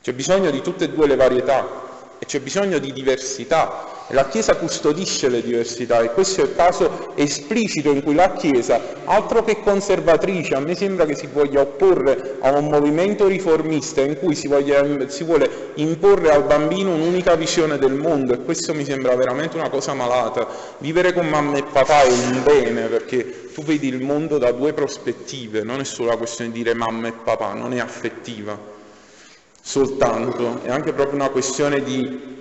C'è bisogno di tutte e due le varietà e c'è bisogno di diversità. La Chiesa custodisce le diversità e questo è il caso esplicito in cui la Chiesa, altro che conservatrice, a me sembra che si voglia opporre a un movimento riformista in cui si vuole imporre al bambino un'unica visione del mondo, e questo mi sembra veramente una cosa malata. Vivere con mamma e papà è un bene, perché tu vedi il mondo da due prospettive, non è solo la questione di dire mamma e papà, non è affettiva soltanto, è anche proprio una questione di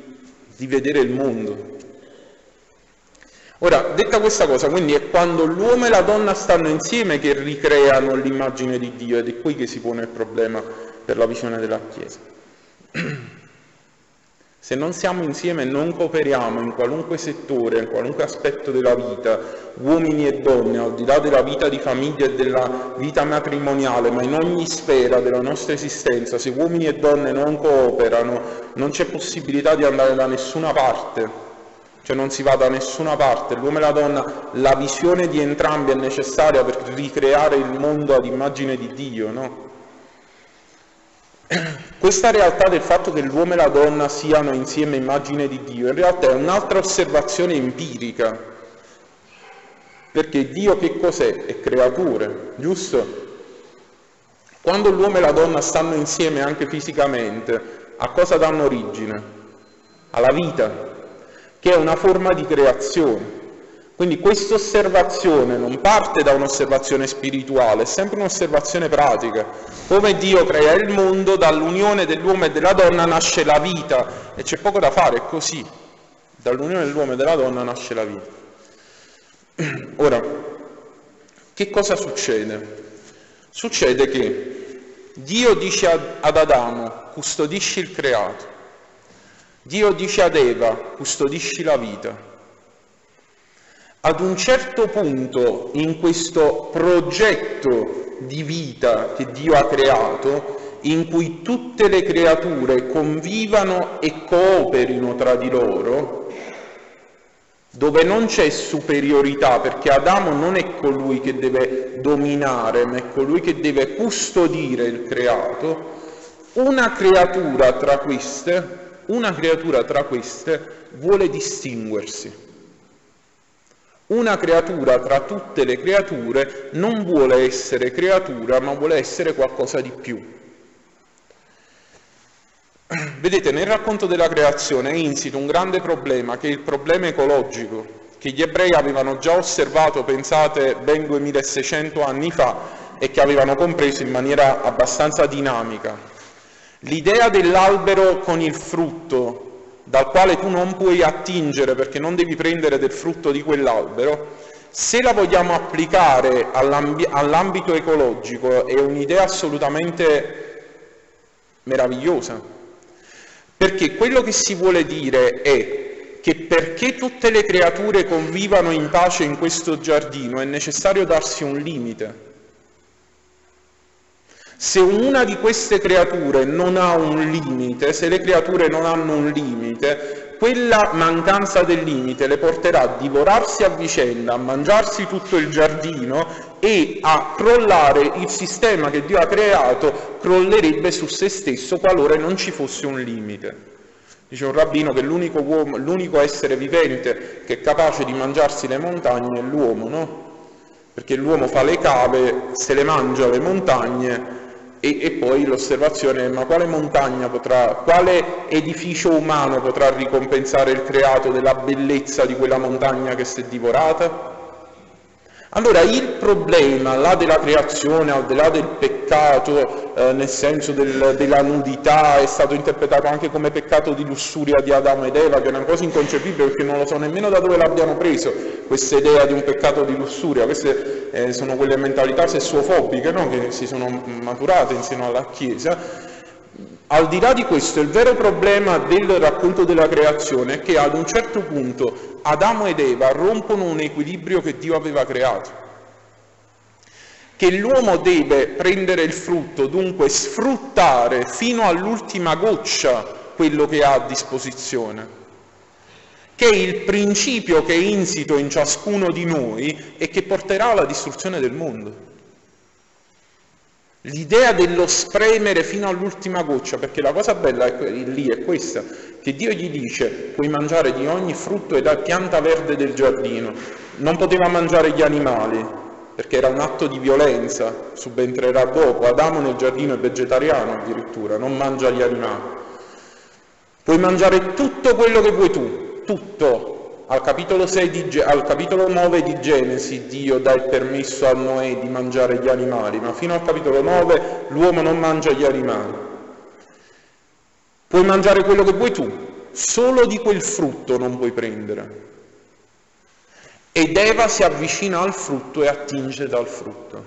vedere il mondo. Ora, detta questa cosa, quindi è quando l'uomo e la donna stanno insieme che ricreano l'immagine di Dio, ed è qui che si pone il problema per la visione della Chiesa. Se non siamo insieme, non cooperiamo in qualunque settore, in qualunque aspetto della vita, uomini e donne, al di là della vita di famiglia e della vita matrimoniale, ma in ogni sfera della nostra esistenza, se uomini e donne non cooperano, non c'è possibilità di andare da nessuna parte, cioè non si va da nessuna parte. L'uomo e la donna, la visione di entrambi è necessaria per ricreare il mondo ad immagine di Dio, no? Questa realtà del fatto che l'uomo e la donna siano insieme immagine di Dio, in realtà è un'altra osservazione empirica, perché Dio che cos'è? È creatore, giusto? Quando l'uomo e la donna stanno insieme anche fisicamente, a cosa danno origine? Alla vita, che è una forma di creazione. Quindi questa osservazione non parte da un'osservazione spirituale, è sempre un'osservazione pratica. Come Dio crea il mondo, dall'unione dell'uomo e della donna nasce la vita, e c'è poco da fare, è così. Dall'unione dell'uomo e della donna nasce la vita. Ora, che cosa succede? Succede che Dio dice ad Adamo: custodisci il creato. Dio dice ad Eva: custodisci la vita. Ad un certo punto in questo progetto di vita che Dio ha creato, in cui tutte le creature convivano e cooperino tra di loro, dove non c'è superiorità, perché Adamo non è colui che deve dominare, ma è colui che deve custodire il creato, una creatura tra queste vuole distinguersi. Una creatura tra tutte le creature non vuole essere creatura, ma vuole essere qualcosa di più. Vedete, nel racconto della creazione è insito un grande problema, che è il problema ecologico, che gli ebrei avevano già osservato, pensate, ben 2600 anni fa, e che avevano compreso in maniera abbastanza dinamica. L'idea dell'albero con il frutto, dal quale tu non puoi attingere perché non devi prendere del frutto di quell'albero, se la vogliamo applicare all'ambito ecologico è un'idea assolutamente meravigliosa, perché quello che si vuole dire è che perché tutte le creature convivano in pace in questo giardino è necessario darsi un limite. Se una di queste creature non ha un limite, se le creature non hanno un limite, quella mancanza del limite le porterà a divorarsi a vicenda, a mangiarsi tutto il giardino e a crollare il sistema che Dio ha creato, crollerebbe su se stesso qualora non ci fosse un limite. Dice un rabbino che l'unico essere vivente che è capace di mangiarsi le montagne è l'uomo, no? Perché l'uomo fa le cave, se le mangia le montagne, e poi l'osservazione è: ma quale montagna potrà, quale edificio umano potrà ricompensare il creato della bellezza di quella montagna che si è divorata? Allora il problema, al di là della creazione, al di là del peccato, nel senso della nudità, è stato interpretato anche come peccato di lussuria di Adamo ed Eva, che è una cosa inconcepibile perché non lo so nemmeno da dove l'abbiano preso, questa idea di un peccato di lussuria. Queste sono quelle mentalità sessuofobiche, no? Che si sono maturate insieme alla Chiesa. Al di là di questo, il vero problema del racconto della creazione è che ad un certo punto Adamo ed Eva rompono un equilibrio che Dio aveva creato, che l'uomo deve prendere il frutto, dunque sfruttare fino all'ultima goccia quello che ha a disposizione, che è il principio che è insito in ciascuno di noi e che porterà alla distruzione del mondo. L'idea dello spremere fino all'ultima goccia, perché la cosa bella lì è questa, che Dio gli dice: puoi mangiare di ogni frutto e da pianta verde del giardino. Non poteva mangiare gli animali, perché era un atto di violenza, subentrerà dopo. Adamo nel giardino è vegetariano addirittura, non mangia gli animali. Puoi mangiare tutto quello che vuoi tu, tutto. Al capitolo 6 al capitolo 9 di Genesi Dio dà il permesso a Noè di mangiare gli animali, ma fino al capitolo 9 l'uomo non mangia gli animali. Puoi mangiare quello che vuoi tu, solo di quel frutto non puoi prendere. Ed Eva si avvicina al frutto e attinge dal frutto.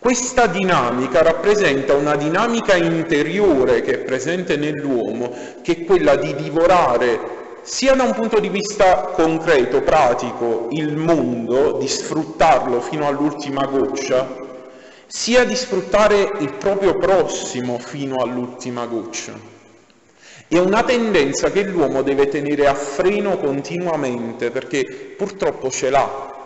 Questa dinamica rappresenta una dinamica interiore che è presente nell'uomo, che è quella di divorare sia da un punto di vista concreto, pratico, il mondo, di sfruttarlo fino all'ultima goccia, sia di sfruttare il proprio prossimo fino all'ultima goccia. È una tendenza che l'uomo deve tenere a freno continuamente, perché purtroppo ce l'ha.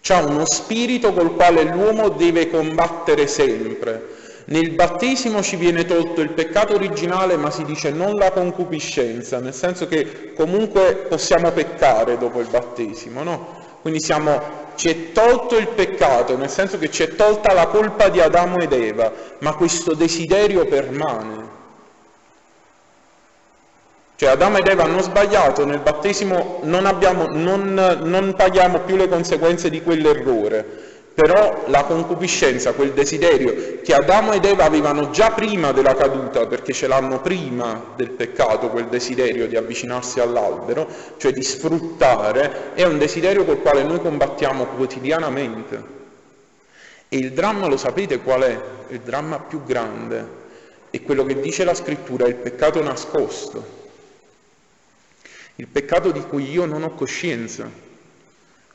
C'ha uno spirito col quale l'uomo deve combattere sempre. Nel battesimo ci viene tolto il peccato originale, ma si dice non la concupiscenza, nel senso che comunque possiamo peccare dopo il battesimo, no? Quindi ci è tolto il peccato, nel senso che ci è tolta la colpa di Adamo ed Eva, ma questo desiderio permane. Cioè Adamo ed Eva hanno sbagliato, nel battesimo non paghiamo più le conseguenze di quell'errore. Però la concupiscenza, quel desiderio che Adamo ed Eva avevano già prima della caduta, perché ce l'hanno prima del peccato, quel desiderio di avvicinarsi all'albero, cioè di sfruttare, è un desiderio col quale noi combattiamo quotidianamente. E il dramma, lo sapete qual è? Il dramma più grande è quello che dice la Scrittura, è il peccato nascosto, il peccato di cui io non ho coscienza.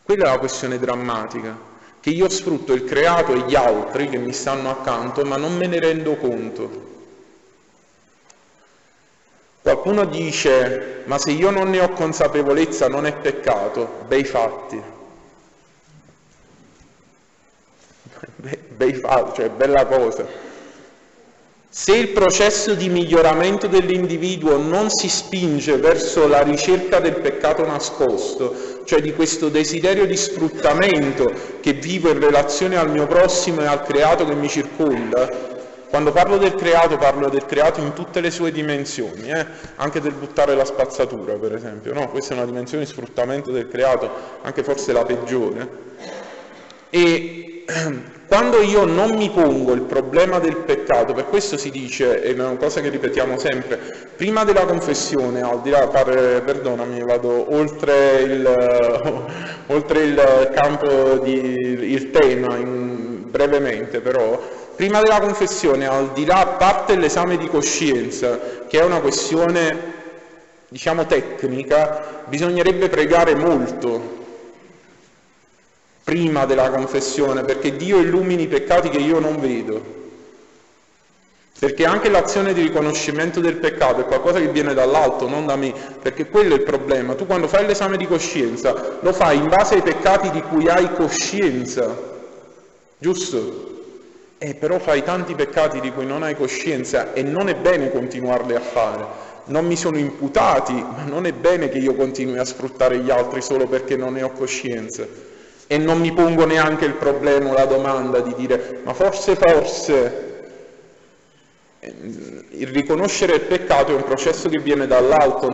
Quella è la questione drammatica, che io sfrutto il creato e gli altri che mi stanno accanto, ma non me ne rendo conto. Qualcuno dice: ma se io non ne ho consapevolezza non è peccato. Bei fatti. Bei fatti, cioè bella cosa. Se il processo di miglioramento dell'individuo non si spinge verso la ricerca del peccato nascosto, cioè di questo desiderio di sfruttamento che vivo in relazione al mio prossimo e al creato che mi circonda. Quando parlo del creato in tutte le sue dimensioni, anche del buttare la spazzatura, per esempio, no? Questa è una dimensione di sfruttamento del creato, anche forse la peggiore. E Quando io non mi pongo il problema del peccato, per questo si dice, è una cosa che ripetiamo sempre, prima della confessione, al di là, perdonami, vado oltre il campo, il tema, brevemente però, prima della confessione, al di là, a parte l'esame di coscienza, che è una questione, diciamo, tecnica, bisognerebbe pregare molto prima della confessione, perché Dio illumini i peccati che io non vedo. Perché anche l'azione di riconoscimento del peccato è qualcosa che viene dall'alto, non da me, perché quello è il problema. Tu quando fai l'esame di coscienza, lo fai in base ai peccati di cui hai coscienza, giusto? Però fai tanti peccati di cui non hai coscienza e non è bene continuarli a fare. Non mi sono imputati, ma non è bene che io continui a sfruttare gli altri solo perché non ne ho coscienza. E non mi pongo neanche il problema o la domanda di dire, ma forse... Il riconoscere il peccato è un processo che viene dall'alto.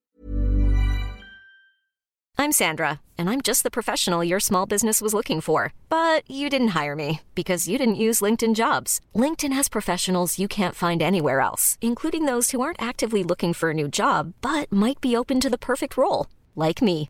I'm Sandra, and I'm just the professional your small business was looking for. But you didn't hire me, because you didn't use LinkedIn Jobs. LinkedIn has professionals you can't find anywhere else, including those who aren't actively looking for a new job, but might be open to the perfect role, like me.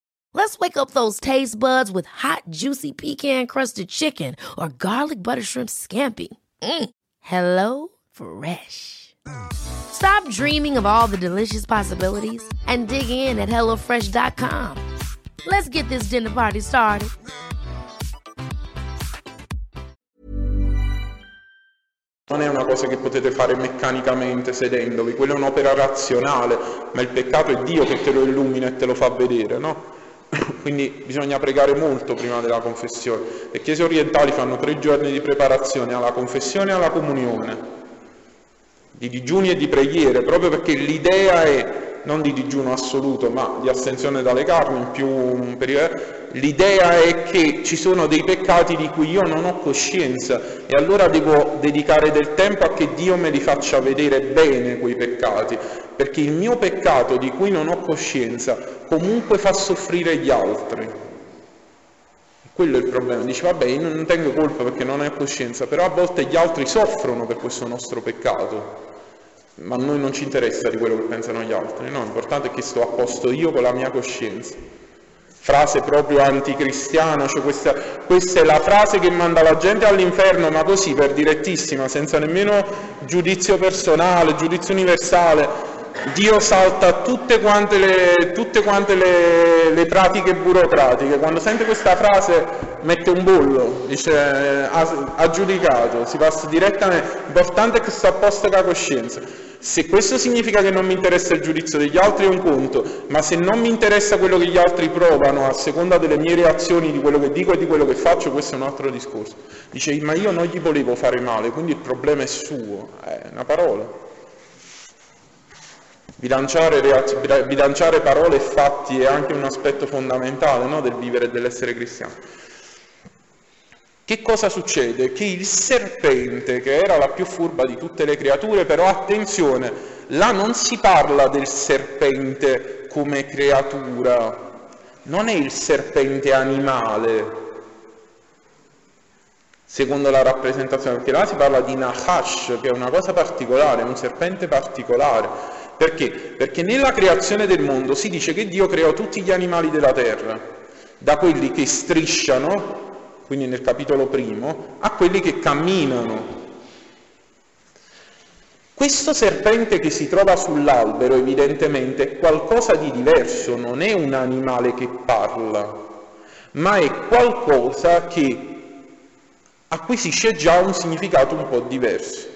Let's wake up those taste buds with hot, juicy pecan-crusted chicken or garlic butter shrimp scampi. HelloFresh. Stop dreaming of all the delicious possibilities and dig in at HelloFresh.com. Let's get this dinner party started. Non è una cosa che potete fare meccanicamente sedendovi, quella è un'opera razionale, ma il peccato è Dio che te lo illumina e te lo fa vedere, no? Quindi bisogna pregare molto prima della confessione. Le chiese orientali fanno 3 giorni di preparazione alla confessione e alla comunione, di digiuni e di preghiere, proprio perché l'idea è non di digiuno assoluto, ma di astensione dalle carni, in più un periodo. L'idea è che ci sono dei peccati di cui io non ho coscienza e allora devo dedicare del tempo a che Dio me li faccia vedere bene quei peccati, perché il mio peccato di cui non ho coscienza comunque fa soffrire gli altri. Quello è il problema. Dici, vabbè, io non tengo colpa perché non ho coscienza, però a volte gli altri soffrono per questo nostro peccato. Ma a noi non ci interessa di quello che pensano gli altri, no? L'importante è che sto a posto io con la mia coscienza. Frase proprio anticristiana, cioè questa è la frase che manda la gente all'inferno, ma così, per direttissima, senza nemmeno giudizio personale, giudizio universale. Dio salta tutte quante le pratiche burocratiche. Quando sente questa frase mette un bollo, dice ha giudicato, si passa direttamente. L'importante è che sta a posto con la coscienza. Se questo significa che non mi interessa il giudizio degli altri è un conto, ma se non mi interessa quello che gli altri provano a seconda delle mie reazioni, di quello che dico e di quello che faccio, questo è un altro discorso. Dice, ma io non gli volevo fare male, quindi il problema è suo. È una parola. Bilanciare parole e fatti è anche un aspetto fondamentale, no, del vivere e dell'essere cristiano. Che cosa succede? Che il serpente, che era la più furba di tutte le creature, però attenzione, là non si parla del serpente come creatura, non è il serpente animale, secondo la rappresentazione, perché là si parla di Nahash, che è una cosa particolare, un serpente particolare. Perché? Perché nella creazione del mondo si dice che Dio creò tutti gli animali della terra, da quelli che strisciano, quindi nel capitolo primo, a quelli che camminano. Questo serpente che si trova sull'albero evidentemente è qualcosa di diverso, non è un animale che parla, ma è qualcosa che acquisisce già un significato un po' diverso.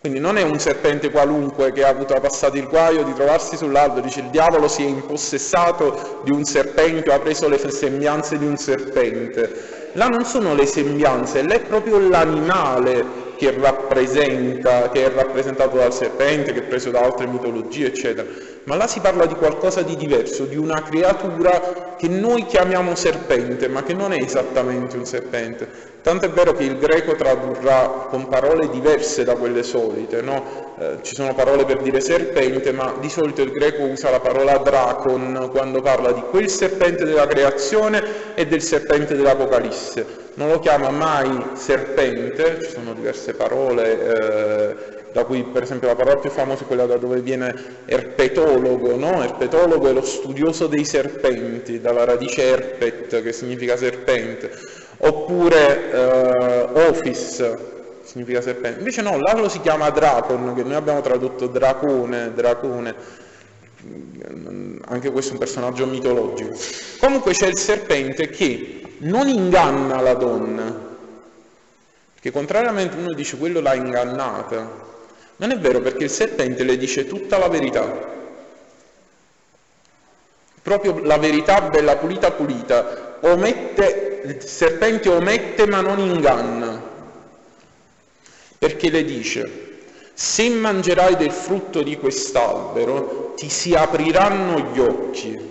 Quindi non è un serpente qualunque che ha avuto passato il guaio di trovarsi sull'albero, dice il diavolo si è impossessato di un serpente, ha preso le sembianze di un serpente. Là non sono le sembianze, là è proprio l'animale che è rappresentato dal serpente, che è preso da altre mitologie, eccetera. Ma là si parla di qualcosa di diverso, di una creatura che noi chiamiamo serpente, ma che non è esattamente un serpente. Tant'è vero che il greco tradurrà con parole diverse da quelle solite, no? Ci sono parole per dire serpente, ma di solito il greco usa la parola dracon quando parla di quel serpente della creazione e del serpente dell'Apocalisse. Non lo chiama mai serpente, ci sono diverse parole, da cui per esempio la parola più famosa è quella da dove viene erpetologo, no? Erpetologo è lo studioso dei serpenti, dalla radice erpet, che significa serpente, oppure ofis, significa serpente. Invece no, là lo si chiama dracon, che noi abbiamo tradotto dracone. Anche questo è un personaggio mitologico. Comunque c'è il serpente che non inganna la donna, perché contrariamente uno dice quello l'ha ingannata, non è vero, perché il serpente le dice tutta la verità, proprio la verità bella pulita, il serpente omette ma non inganna, perché le dice: se mangerai del frutto di quest'albero ti si apriranno gli occhi.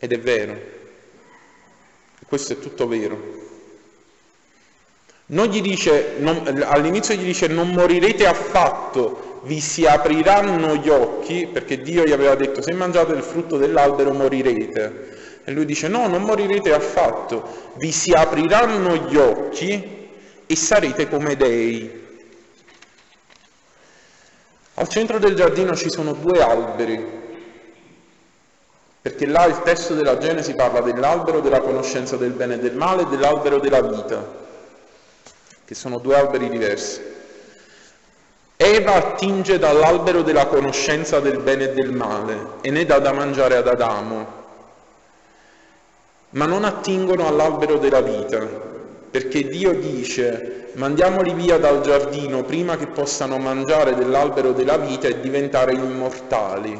Ed è vero, questo è tutto vero. Non gli dice, all'inizio gli dice non morirete affatto, vi si apriranno gli occhi, perché Dio gli aveva detto se mangiate il frutto dell'albero morirete, e lui dice no, non morirete affatto, vi si apriranno gli occhi e sarete come dei. Al centro del giardino ci sono due alberi, perché là il testo della Genesi parla dell'albero della conoscenza del bene e del male e dell'albero della vita, che sono due alberi diversi. Eva attinge dall'albero della conoscenza del bene e del male e ne dà da mangiare ad Adamo, ma non attingono all'albero della vita, perché Dio dice mandiamoli via dal giardino prima che possano mangiare dell'albero della vita e diventare immortali.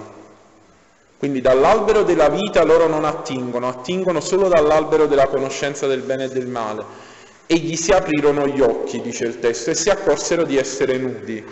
Quindi dall'albero della vita loro non attingono, attingono solo dall'albero della conoscenza del bene e del male, e gli si aprirono gli occhi, dice il testo, e si accorsero di essere nudi.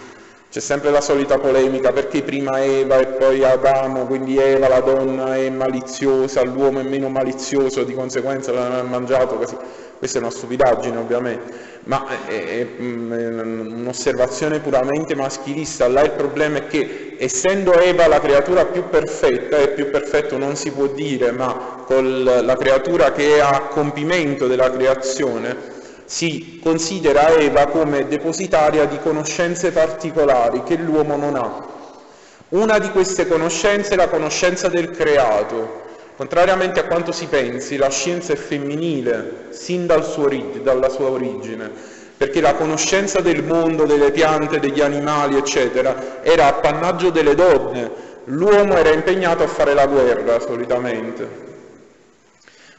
C'è sempre la solita polemica, perché prima Eva e poi Adamo, quindi Eva la donna è maliziosa, l'uomo è meno malizioso, di conseguenza non ha mangiato così. Questa è una stupidaggine ovviamente, ma è un'osservazione puramente maschilista. Là il problema è che essendo Eva la creatura più perfetta, e più perfetto non si può dire, ma con la creatura che è a compimento della creazione, si considera Eva come depositaria di conoscenze particolari che l'uomo non ha. Una di queste conoscenze è la conoscenza del creato. Contrariamente a quanto si pensi, la scienza è femminile sin dalla sua origine, perché la conoscenza del mondo, delle piante, degli animali, eccetera, era appannaggio delle donne. L'uomo era impegnato a fare la guerra solitamente.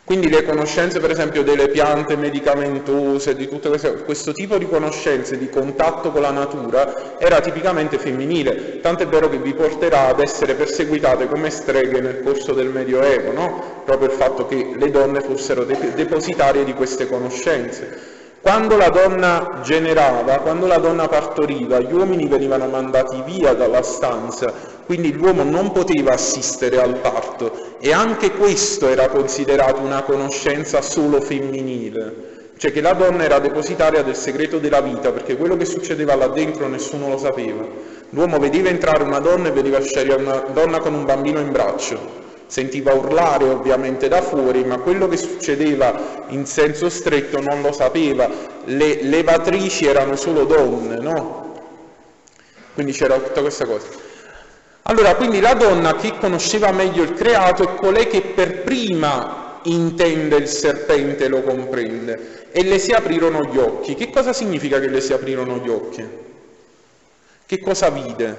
Quindi le conoscenze per esempio delle piante medicamentose, di tutto questo tipo di conoscenze di contatto con la natura era tipicamente femminile, tant'è vero che vi porterà ad essere perseguitate come streghe nel corso del Medioevo, no? Proprio il fatto che le donne fossero depositarie di queste conoscenze. Quando la donna generava, quando la donna partoriva, gli uomini venivano mandati via dalla stanza, quindi l'uomo non poteva assistere al parto, e anche questo era considerato una conoscenza solo femminile, cioè che la donna era depositaria del segreto della vita, perché quello che succedeva là dentro nessuno lo sapeva. L'uomo vedeva entrare una donna e vedeva uscire una donna con un bambino in braccio. Sentiva urlare ovviamente da fuori, ma quello che succedeva in senso stretto non lo sapeva. Le levatrici erano solo donne, no? Quindi c'era tutta questa cosa. Allora, quindi la donna che conosceva meglio il creato è colei che per prima intende il serpente, lo comprende, e le si aprirono gli occhi. Che cosa significa che le si aprirono gli occhi? Che cosa vide?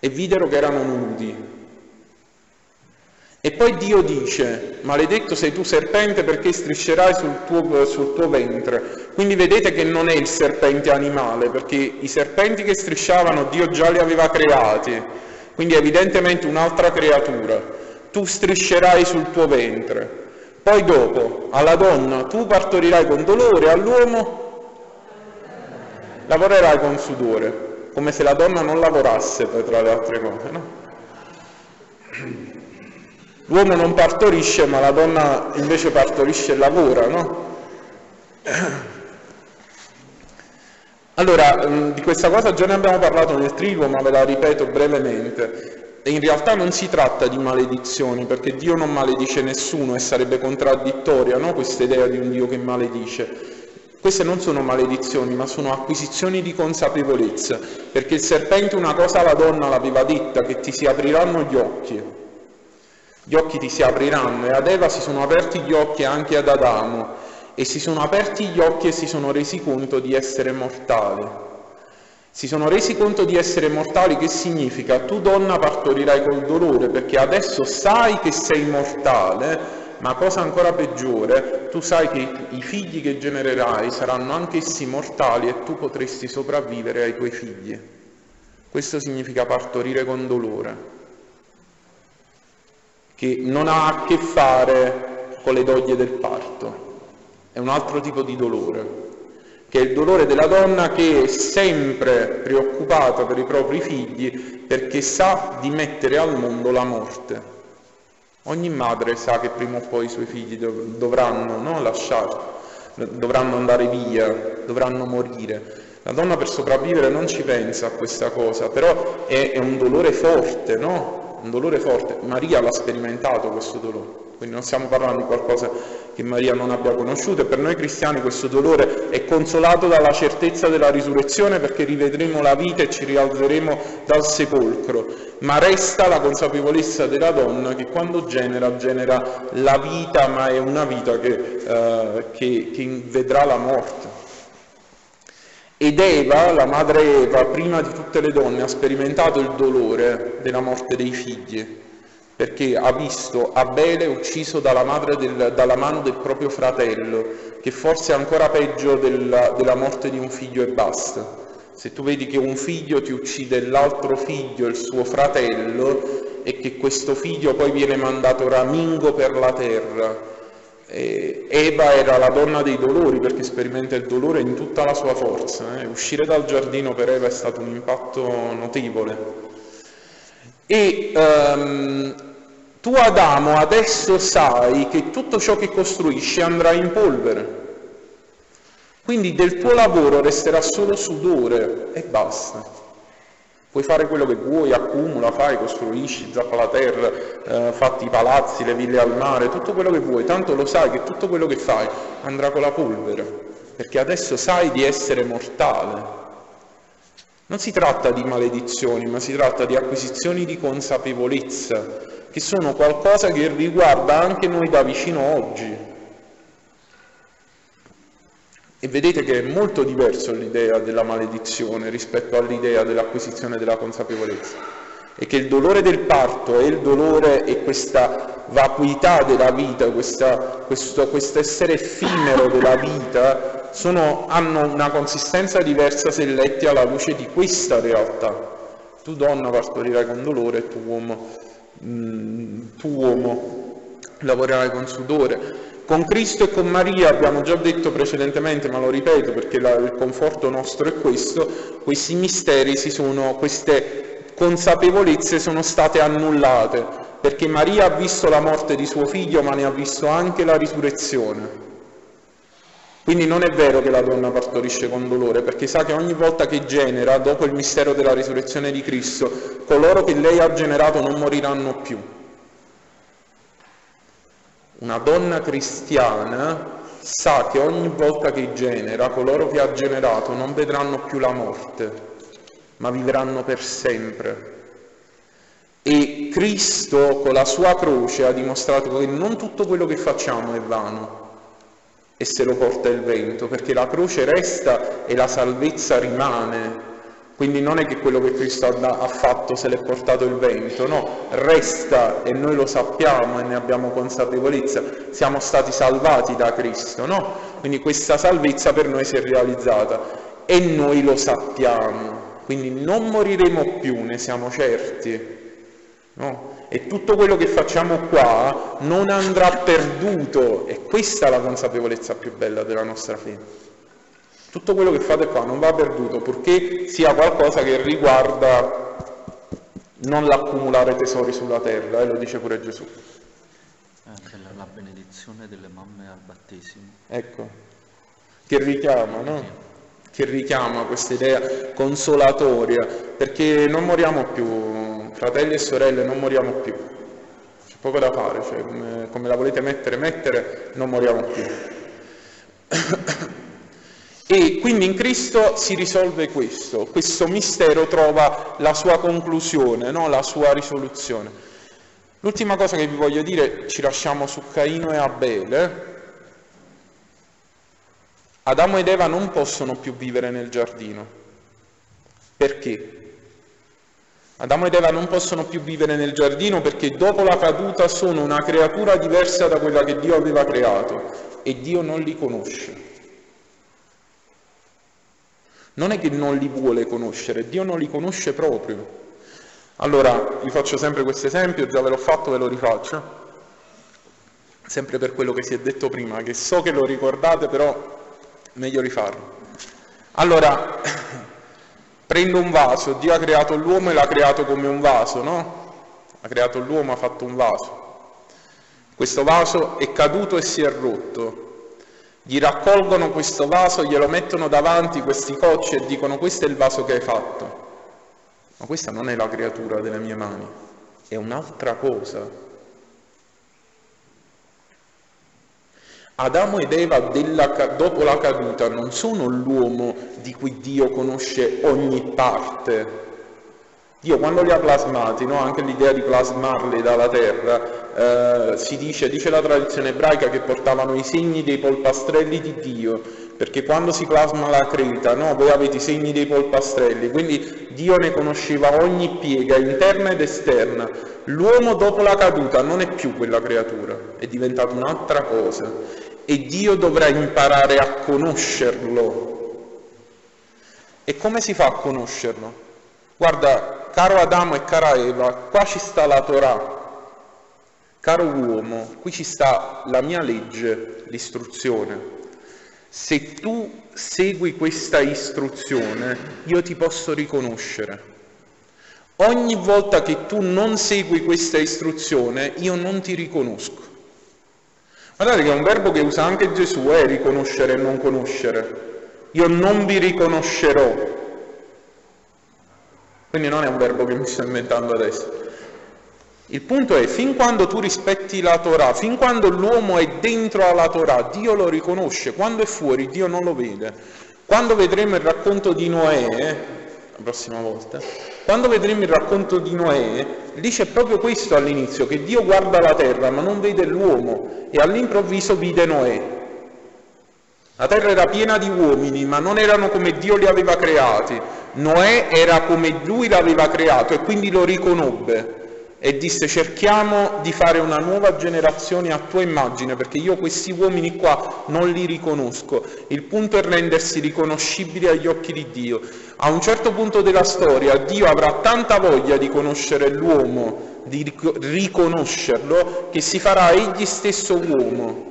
E videro che erano nudi. E poi Dio dice, maledetto sei tu serpente perché striscerai sul tuo ventre. Quindi vedete che non è il serpente animale, perché i serpenti che strisciavano Dio già li aveva creati, quindi è evidentemente un'altra creatura. Tu striscerai sul tuo ventre. Poi dopo, alla donna, tu partorirai con dolore, all'uomo Lavorerai con sudore, come se la donna non lavorasse, tra le altre cose, no? L'uomo non partorisce, ma la donna invece partorisce e lavora, no? Allora, di questa cosa già ne abbiamo parlato nel trigo, ma ve la ripeto brevemente. E in realtà non si tratta di maledizioni, perché Dio non maledice nessuno e sarebbe contraddittoria, no? Questa idea di un Dio che maledice. Queste non sono maledizioni, ma sono acquisizioni di consapevolezza, perché il serpente una cosa alla donna l'aveva detta, che ti si apriranno gli occhi. Gli occhi ti si apriranno, e ad Eva si sono aperti gli occhi, anche ad Adamo, e si sono aperti gli occhi e si sono resi conto di essere mortali. Si sono resi conto di essere mortali, che significa? Tu donna partorirai col dolore, perché adesso sai che sei mortale, ma cosa ancora peggiore, tu sai che i figli che genererai saranno anch'essi mortali e tu potresti sopravvivere ai tuoi figli. Questo significa partorire con dolore, che non ha a che fare con le doglie del parto, è un altro tipo di dolore, che è il dolore della donna che è sempre preoccupata per i propri figli, perché sa di mettere al mondo la morte. Ogni madre sa che prima o poi i suoi figli dovranno, no, lasciare, dovranno andare via, dovranno morire. La donna per sopravvivere non ci pensa a questa cosa, però è un dolore forte, no? Un dolore forte. Maria l'ha sperimentato questo dolore. Quindi non stiamo parlando di qualcosa che Maria non abbia conosciuto, e per noi cristiani questo dolore è consolato dalla certezza della risurrezione, perché rivedremo la vita e ci rialzeremo dal sepolcro, ma resta la consapevolezza della donna che quando genera, genera la vita, ma è una vita che vedrà la morte. Ed Eva, la madre Eva, prima di tutte le donne, ha sperimentato il dolore della morte dei figli, perché ha visto Abele ucciso dalla mano del proprio fratello, che forse è ancora peggio della morte di un figlio e basta. Se tu vedi che un figlio ti uccide l'altro figlio, il suo fratello, e che questo figlio poi viene mandato ramingo per la terra. Eva era la donna dei dolori, perché sperimenta il dolore in tutta la sua forza. Uscire dal giardino per Eva è stato un impatto notevole. E tu Adamo adesso sai che tutto ciò che costruisci andrà in polvere, quindi del tuo lavoro resterà solo sudore e basta. Puoi fare quello che vuoi, accumula, fai, costruisci, zappa la terra, fatti i palazzi, le ville al mare, tutto quello che vuoi, tanto lo sai che tutto quello che fai andrà con la polvere, perché adesso sai di essere mortale. Non si tratta di maledizioni, ma si tratta di acquisizioni di consapevolezza, che sono qualcosa che riguarda anche noi da vicino oggi. E vedete che è molto diverso l'idea della maledizione rispetto all'idea dell'acquisizione della consapevolezza. E che il dolore del parto e il dolore e questa vacuità della vita, questo essere effimero della vita, hanno una consistenza diversa se letti alla luce di questa realtà. Tu donna partorirai con dolore e tu uomo lavorerai con sudore. Con Cristo e con Maria abbiamo già detto precedentemente, ma lo ripeto perché il conforto nostro è questo: questi misteri queste consapevolezze sono state annullate, perché Maria ha visto la morte di suo figlio, ma ne ha visto anche la risurrezione. Quindi non è vero che la donna partorisce con dolore, perché sa che ogni volta che genera, dopo il mistero della risurrezione di Cristo, coloro che lei ha generato non moriranno più. Una donna cristiana sa che ogni volta che genera, coloro che ha generato non vedranno più la morte, ma vivranno per sempre. E Cristo con la sua croce ha dimostrato che non tutto quello che facciamo è vano, e se lo porta il vento, perché la croce resta e la salvezza rimane. Quindi non è che quello che Cristo ha fatto se l'è portato il vento, no, resta, e noi lo sappiamo e ne abbiamo consapevolezza, siamo stati salvati da Cristo, no? Quindi questa salvezza per noi si è realizzata e noi lo sappiamo, quindi non moriremo più, ne siamo certi, no? E tutto quello che facciamo qua non andrà perduto, e questa è la consapevolezza più bella della nostra fede. Tutto quello che fate qua non va perduto, purché sia qualcosa che riguarda non l'accumulare tesori sulla terra, e lo dice pure Gesù. Anche la benedizione delle mamme al battesimo. Ecco, che richiama, no? Che richiama questa idea consolatoria, perché non moriamo più, fratelli e sorelle, non moriamo più. C'è poco da fare, cioè come la volete mettere, non moriamo più. E quindi in Cristo si risolve questo mistero trova la sua conclusione, no? La sua risoluzione. L'ultima cosa che vi voglio dire, ci lasciamo su Caino e Abele. Adamo ed Eva non possono più vivere nel giardino. Perché? Adamo ed Eva non possono più vivere nel giardino perché dopo la caduta sono una creatura diversa da quella che Dio aveva creato e Dio non li conosce. Non è che non li vuole conoscere, Dio non li conosce proprio. Allora, vi faccio sempre questo esempio, già ve l'ho fatto, ve lo rifaccio, sempre per quello che si è detto prima, che so che lo ricordate, però meglio rifarlo. Allora, prendo un vaso, Dio ha creato l'uomo e l'ha creato come un vaso, no? Ha creato l'uomo, ha fatto un vaso. Questo vaso è caduto e si è rotto. Gli raccolgono questo vaso, glielo mettono davanti questi cocci e dicono: questo è il vaso che hai fatto, ma questa non è la creatura delle mie mani, è un'altra cosa. Adamo ed Eva dopo la caduta non sono l'uomo di cui Dio conosce ogni parte. Dio quando li ha plasmati, no? Anche l'idea di plasmarli dalla terra, si dice la tradizione ebraica che portavano i segni dei polpastrelli di Dio, perché quando si plasma la creta, no? Voi avete i segni dei polpastrelli, quindi Dio ne conosceva ogni piega interna ed esterna. L'uomo dopo la caduta non è più quella creatura, è diventato un'altra cosa e Dio dovrà imparare a conoscerlo. E come si fa a conoscerlo? Guarda, caro Adamo e cara Eva, qua ci sta la Torah, caro uomo, qui ci sta la mia legge, l'istruzione. Se tu segui questa istruzione, io ti posso riconoscere. Ogni volta che tu non segui questa istruzione, io non ti riconosco. Guardate che è un verbo che usa anche Gesù, è riconoscere e non conoscere. Io non vi riconoscerò. Quindi non è un verbo che mi sto inventando adesso. Il punto è, fin quando tu rispetti la Torah, fin quando l'uomo è dentro alla Torah, Dio lo riconosce. Quando è fuori, Dio non lo vede. Quando vedremo il racconto di Noè, la prossima volta, quando vedremo il racconto di Noè, lì c'è proprio questo all'inizio, che Dio guarda la terra ma non vede l'uomo e all'improvviso vide Noè. La terra era piena di uomini, ma non erano come Dio li aveva creati. Noè era come lui l'aveva creato e quindi lo riconobbe e disse: cerchiamo di fare una nuova generazione a tua immagine, perché io questi uomini qua non li riconosco. Il punto è rendersi riconoscibili agli occhi di Dio. A un certo punto della storia Dio avrà tanta voglia di conoscere l'uomo, di riconoscerlo, che si farà egli stesso uomo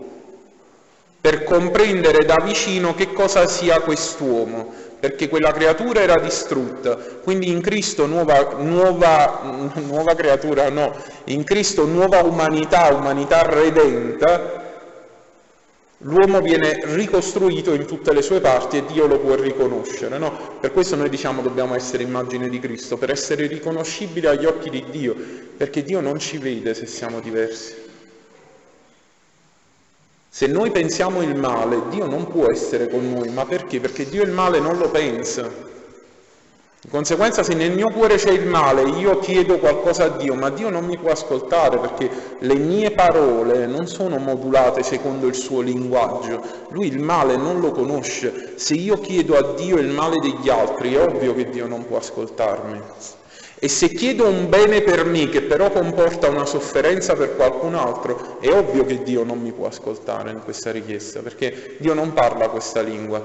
per comprendere da vicino che cosa sia quest'uomo, perché quella creatura era distrutta. Quindi in Cristo nuova creatura, no, in Cristo nuova umanità, umanità redenta, l'uomo viene ricostruito in tutte le sue parti e Dio lo può riconoscere, no? Per questo noi diciamo dobbiamo essere immagine di Cristo, per essere riconoscibili agli occhi di Dio, perché Dio non ci vede se siamo diversi. Se noi pensiamo il male, Dio non può essere con noi, ma perché? Perché Dio il male non lo pensa. Di conseguenza, se nel mio cuore c'è il male, io chiedo qualcosa a Dio, ma Dio non mi può ascoltare, perché le mie parole non sono modulate secondo il suo linguaggio. Lui il male non lo conosce. Se io chiedo a Dio il male degli altri, è ovvio che Dio non può ascoltarmi. E se chiedo un bene per me che però comporta una sofferenza per qualcun altro, è ovvio che Dio non mi può ascoltare in questa richiesta, perché Dio non parla questa lingua.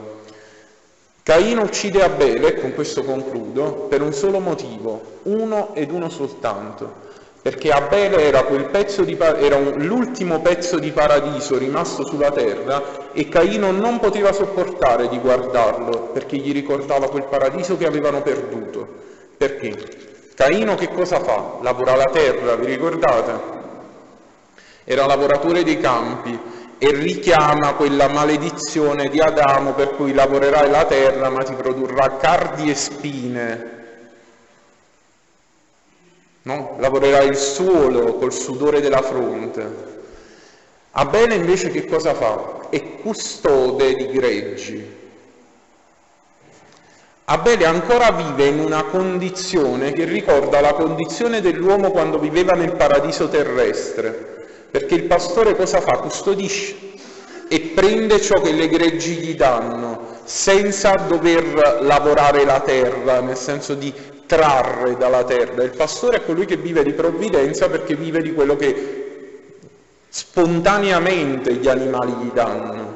Caino uccide Abele, e con questo concludo, per un solo motivo, uno ed uno soltanto, perché Abele era l'ultimo pezzo di paradiso rimasto sulla terra, e Caino non poteva sopportare di guardarlo, perché gli ricordava quel paradiso che avevano perduto. Perché? Caino che cosa fa? Lavora la terra, vi ricordate? Era lavoratore dei campi e richiama quella maledizione di Adamo per cui lavorerai la terra ma ti produrrà cardi e spine. No? Lavorerai il suolo col sudore della fronte. Abele invece che cosa fa? È custode di greggi. Abele ancora vive in una condizione che ricorda la condizione dell'uomo quando viveva nel paradiso terrestre, perché il pastore cosa fa? Custodisce e prende ciò che le greggi gli danno, senza dover lavorare la terra, nel senso di trarre dalla terra. Il pastore è colui che vive di provvidenza, perché vive di quello che spontaneamente gli animali gli danno.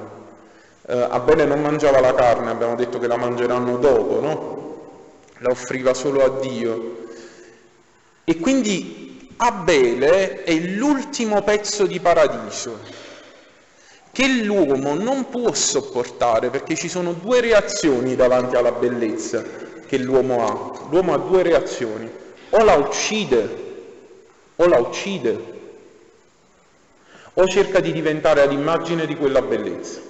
Abele non mangiava la carne, abbiamo detto che la mangeranno dopo, no? La offriva solo a Dio. E quindi Abele è l'ultimo pezzo di paradiso che l'uomo non può sopportare, perché ci sono due reazioni davanti alla bellezza che l'uomo ha. L'uomo ha due reazioni: o la uccide, o cerca di diventare all'immagine di quella bellezza.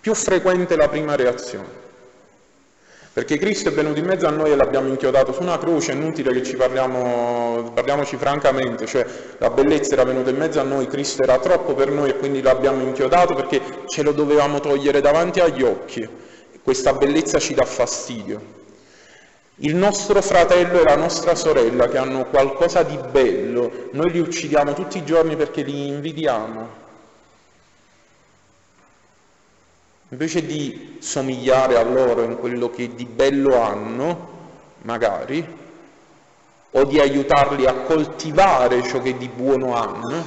Più frequente la prima reazione, perché Cristo è venuto in mezzo a noi e l'abbiamo inchiodato su una croce. È inutile che ci parliamoci francamente, cioè la bellezza era venuta in mezzo a noi, Cristo era troppo per noi e quindi l'abbiamo inchiodato perché ce lo dovevamo togliere davanti agli occhi. Questa bellezza ci dà fastidio. Il nostro fratello e la nostra sorella che hanno qualcosa di bello, noi li uccidiamo tutti i giorni perché li invidiamo, invece di somigliare a loro in quello che di bello hanno, magari, o di aiutarli a coltivare ciò che di buono hanno,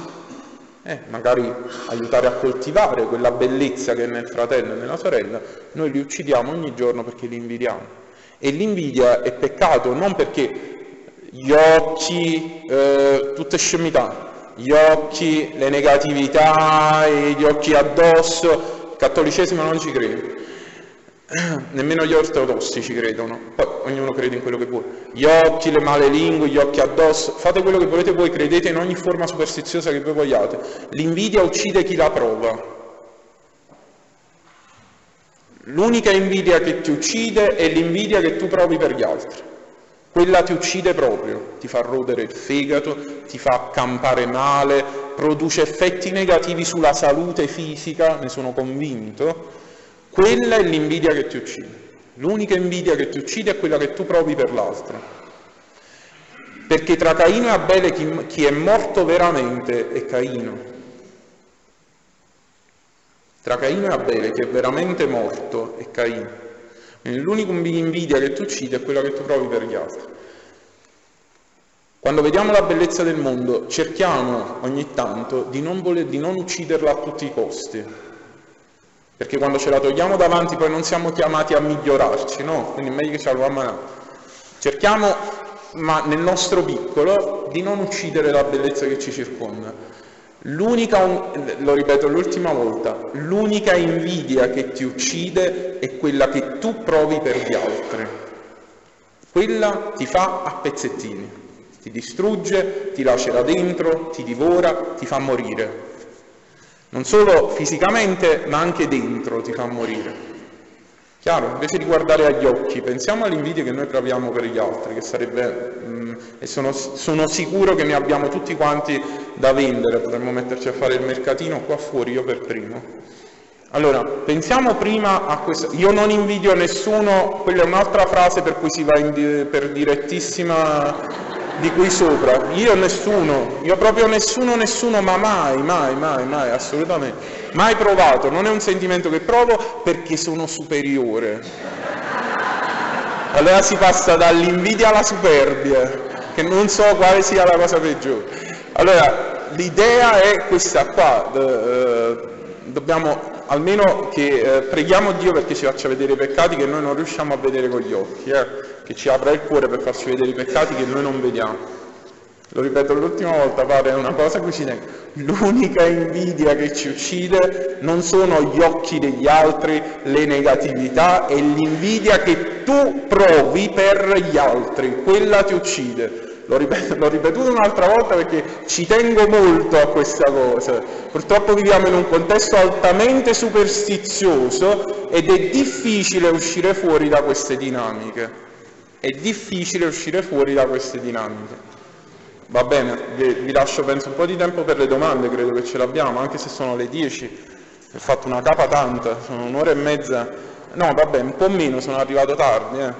magari aiutare a coltivare quella bellezza che è nel fratello e nella sorella, noi li uccidiamo ogni giorno perché li invidiamo. E l'invidia è peccato, non perché gli occhi, tutte scemità, gli occhi, le negatività, gli occhi addosso. Cattolicesimo non ci crede, nemmeno gli ortodossi ci credono, poi ognuno crede in quello che vuole. Gli occhi, le male lingue, gli occhi addosso, fate quello che volete voi, credete in ogni forma superstiziosa che voi vogliate. L'invidia uccide chi la prova. L'unica invidia che ti uccide è l'invidia che tu provi per gli altri. Quella ti uccide proprio, ti fa rodere il fegato, ti fa accampare male, produce effetti negativi sulla salute fisica, ne sono convinto. Quella è l'invidia che ti uccide. L'unica invidia che ti uccide è quella che tu provi per l'altro. Perché tra Caino e Abele chi è morto veramente è Caino. Tra Caino e Abele chi è veramente morto è Caino. L'unica invidia che ti uccide è quella che tu provi per gli altri. Quando vediamo la bellezza del mondo, cerchiamo ogni tanto di non ucciderla a tutti i costi, perché quando ce la togliamo davanti poi non siamo chiamati a migliorarci, no? Quindi è meglio che ce la togliamo. Cerchiamo, ma nel nostro piccolo, di non uccidere la bellezza che ci circonda. Lo ripeto l'ultima volta, l'unica invidia che ti uccide è quella che tu provi per gli altri. Quella ti fa a pezzettini. Ti distrugge, ti lacera dentro, ti divora, ti fa morire. Non solo fisicamente, ma anche dentro ti fa morire. Chiaro? Invece di guardare agli occhi, pensiamo all'invidia che noi proviamo per gli altri, che sarebbe... e sono sicuro che ne abbiamo tutti quanti da vendere. Potremmo metterci a fare il mercatino qua fuori, io per primo. Allora, pensiamo prima a questo. Io non invidio nessuno, quella è un'altra frase per cui si va per direttissima... di qui sopra. Io nessuno, io proprio nessuno, ma mai, assolutamente. Mai provato, non è un sentimento che provo perché sono superiore. Allora si passa dall'invidia alla superbia, che non so quale sia la cosa peggiore. Allora, l'idea è questa qua, dobbiamo almeno che preghiamo Dio perché ci faccia vedere i peccati che noi non riusciamo a vedere con gli occhi, che ci apra il cuore per farci vedere i peccati che noi non vediamo. Lo ripeto l'ultima volta, padre, è una cosa cucina. L'unica invidia che ci uccide non sono gli occhi degli altri, le negatività, è l'invidia che tu provi per gli altri, quella ti uccide. L'ho ripetuto un'altra volta perché ci tengo molto a questa cosa. Purtroppo viviamo in un contesto altamente superstizioso ed è difficile uscire fuori da queste dinamiche. È difficile uscire fuori da queste dinamiche. Va bene, vi lascio penso un po' di tempo per le domande, credo che ce l'abbiamo, anche se sono le 10. Ho fatto una capa tanta, sono un'ora e mezza. No, vabbè, un po' meno, sono arrivato tardi,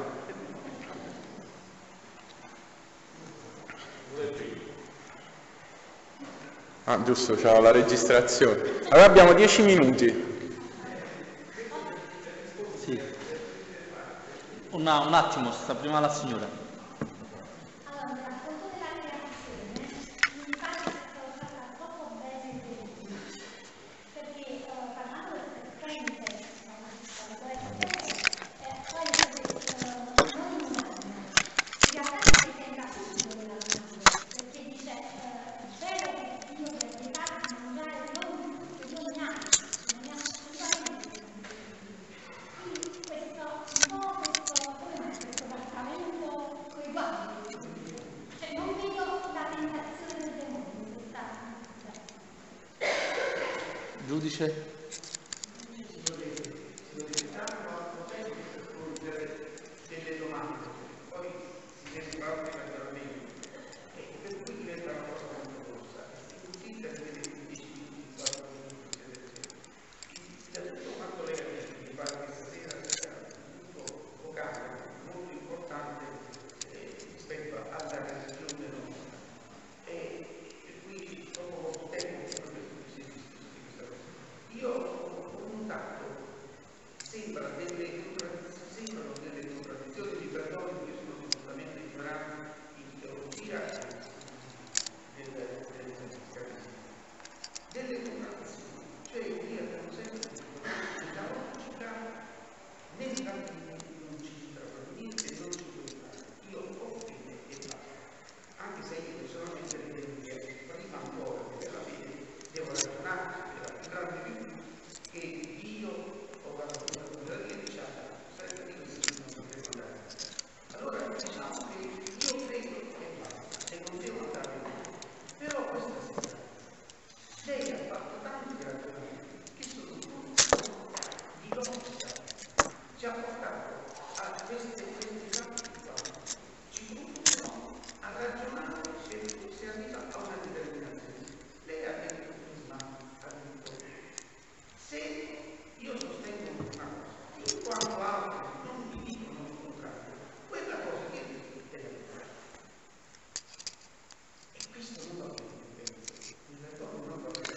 Ah, giusto, c'è la registrazione. Allora abbiamo 10 minuti. Sì. Un attimo, sta prima la signora. Allora, mi racconto della creazione. Mi pare che sia stata troppo bene perché parlando del presente,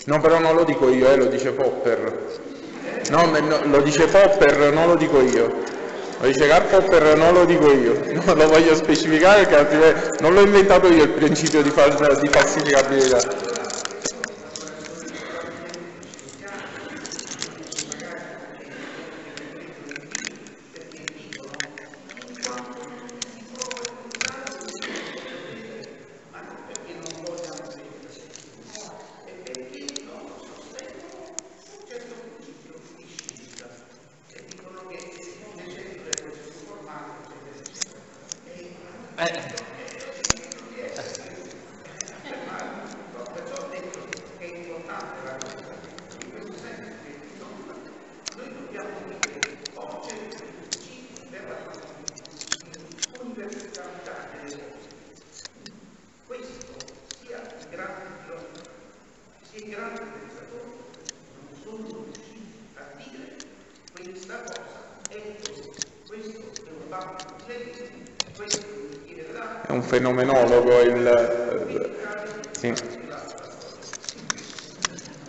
no, però non lo dico io, lo dice Popper. No, lo dice Popper, non lo dico io. Lo dice Karl Popper, non lo dico io. No, lo voglio specificare perché altrimenti non l'ho inventato io il principio di falsificabilità. Fenomenologo il sì.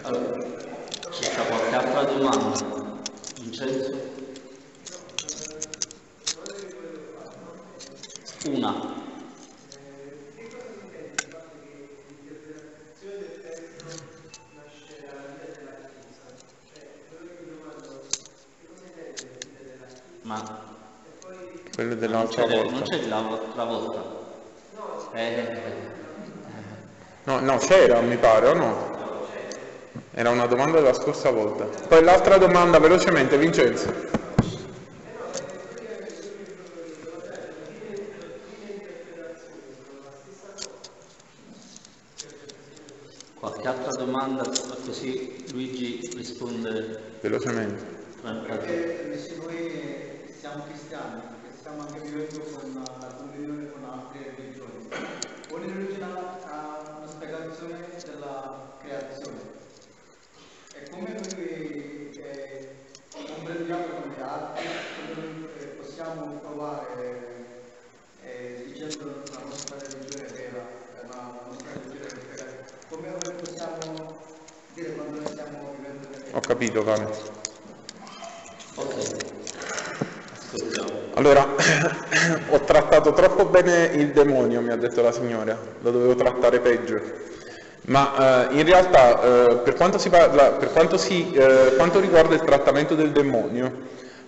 Allora, c'è qualche altra domanda? Vincenzo? Una. Ma quello dell'altra volta. Non c'è l'altra volta. No, c'era, mi pare, o no? Era una domanda della scorsa volta. Poi l'altra domanda, velocemente, Vincenzo. Qualche altra domanda, così Luigi risponde velocemente. Perché se noi siamo cristiani, perché stiamo anche vivendo con la comunione con altre religioni, ogni religione ha una spiegazione della creazione. E come noi comprendiamo con le altre, noi possiamo provare dicendo la nostra religione è vera, la nostra religione è vera, come noi possiamo dire quando noi stiamo vivendo nella vita? Ho capito, Carlo. Ok. Allora, ho trattato troppo bene il demonio, mi ha detto la signora, lo dovevo trattare peggio. Ma in realtà, per quanto riguarda il trattamento del demonio,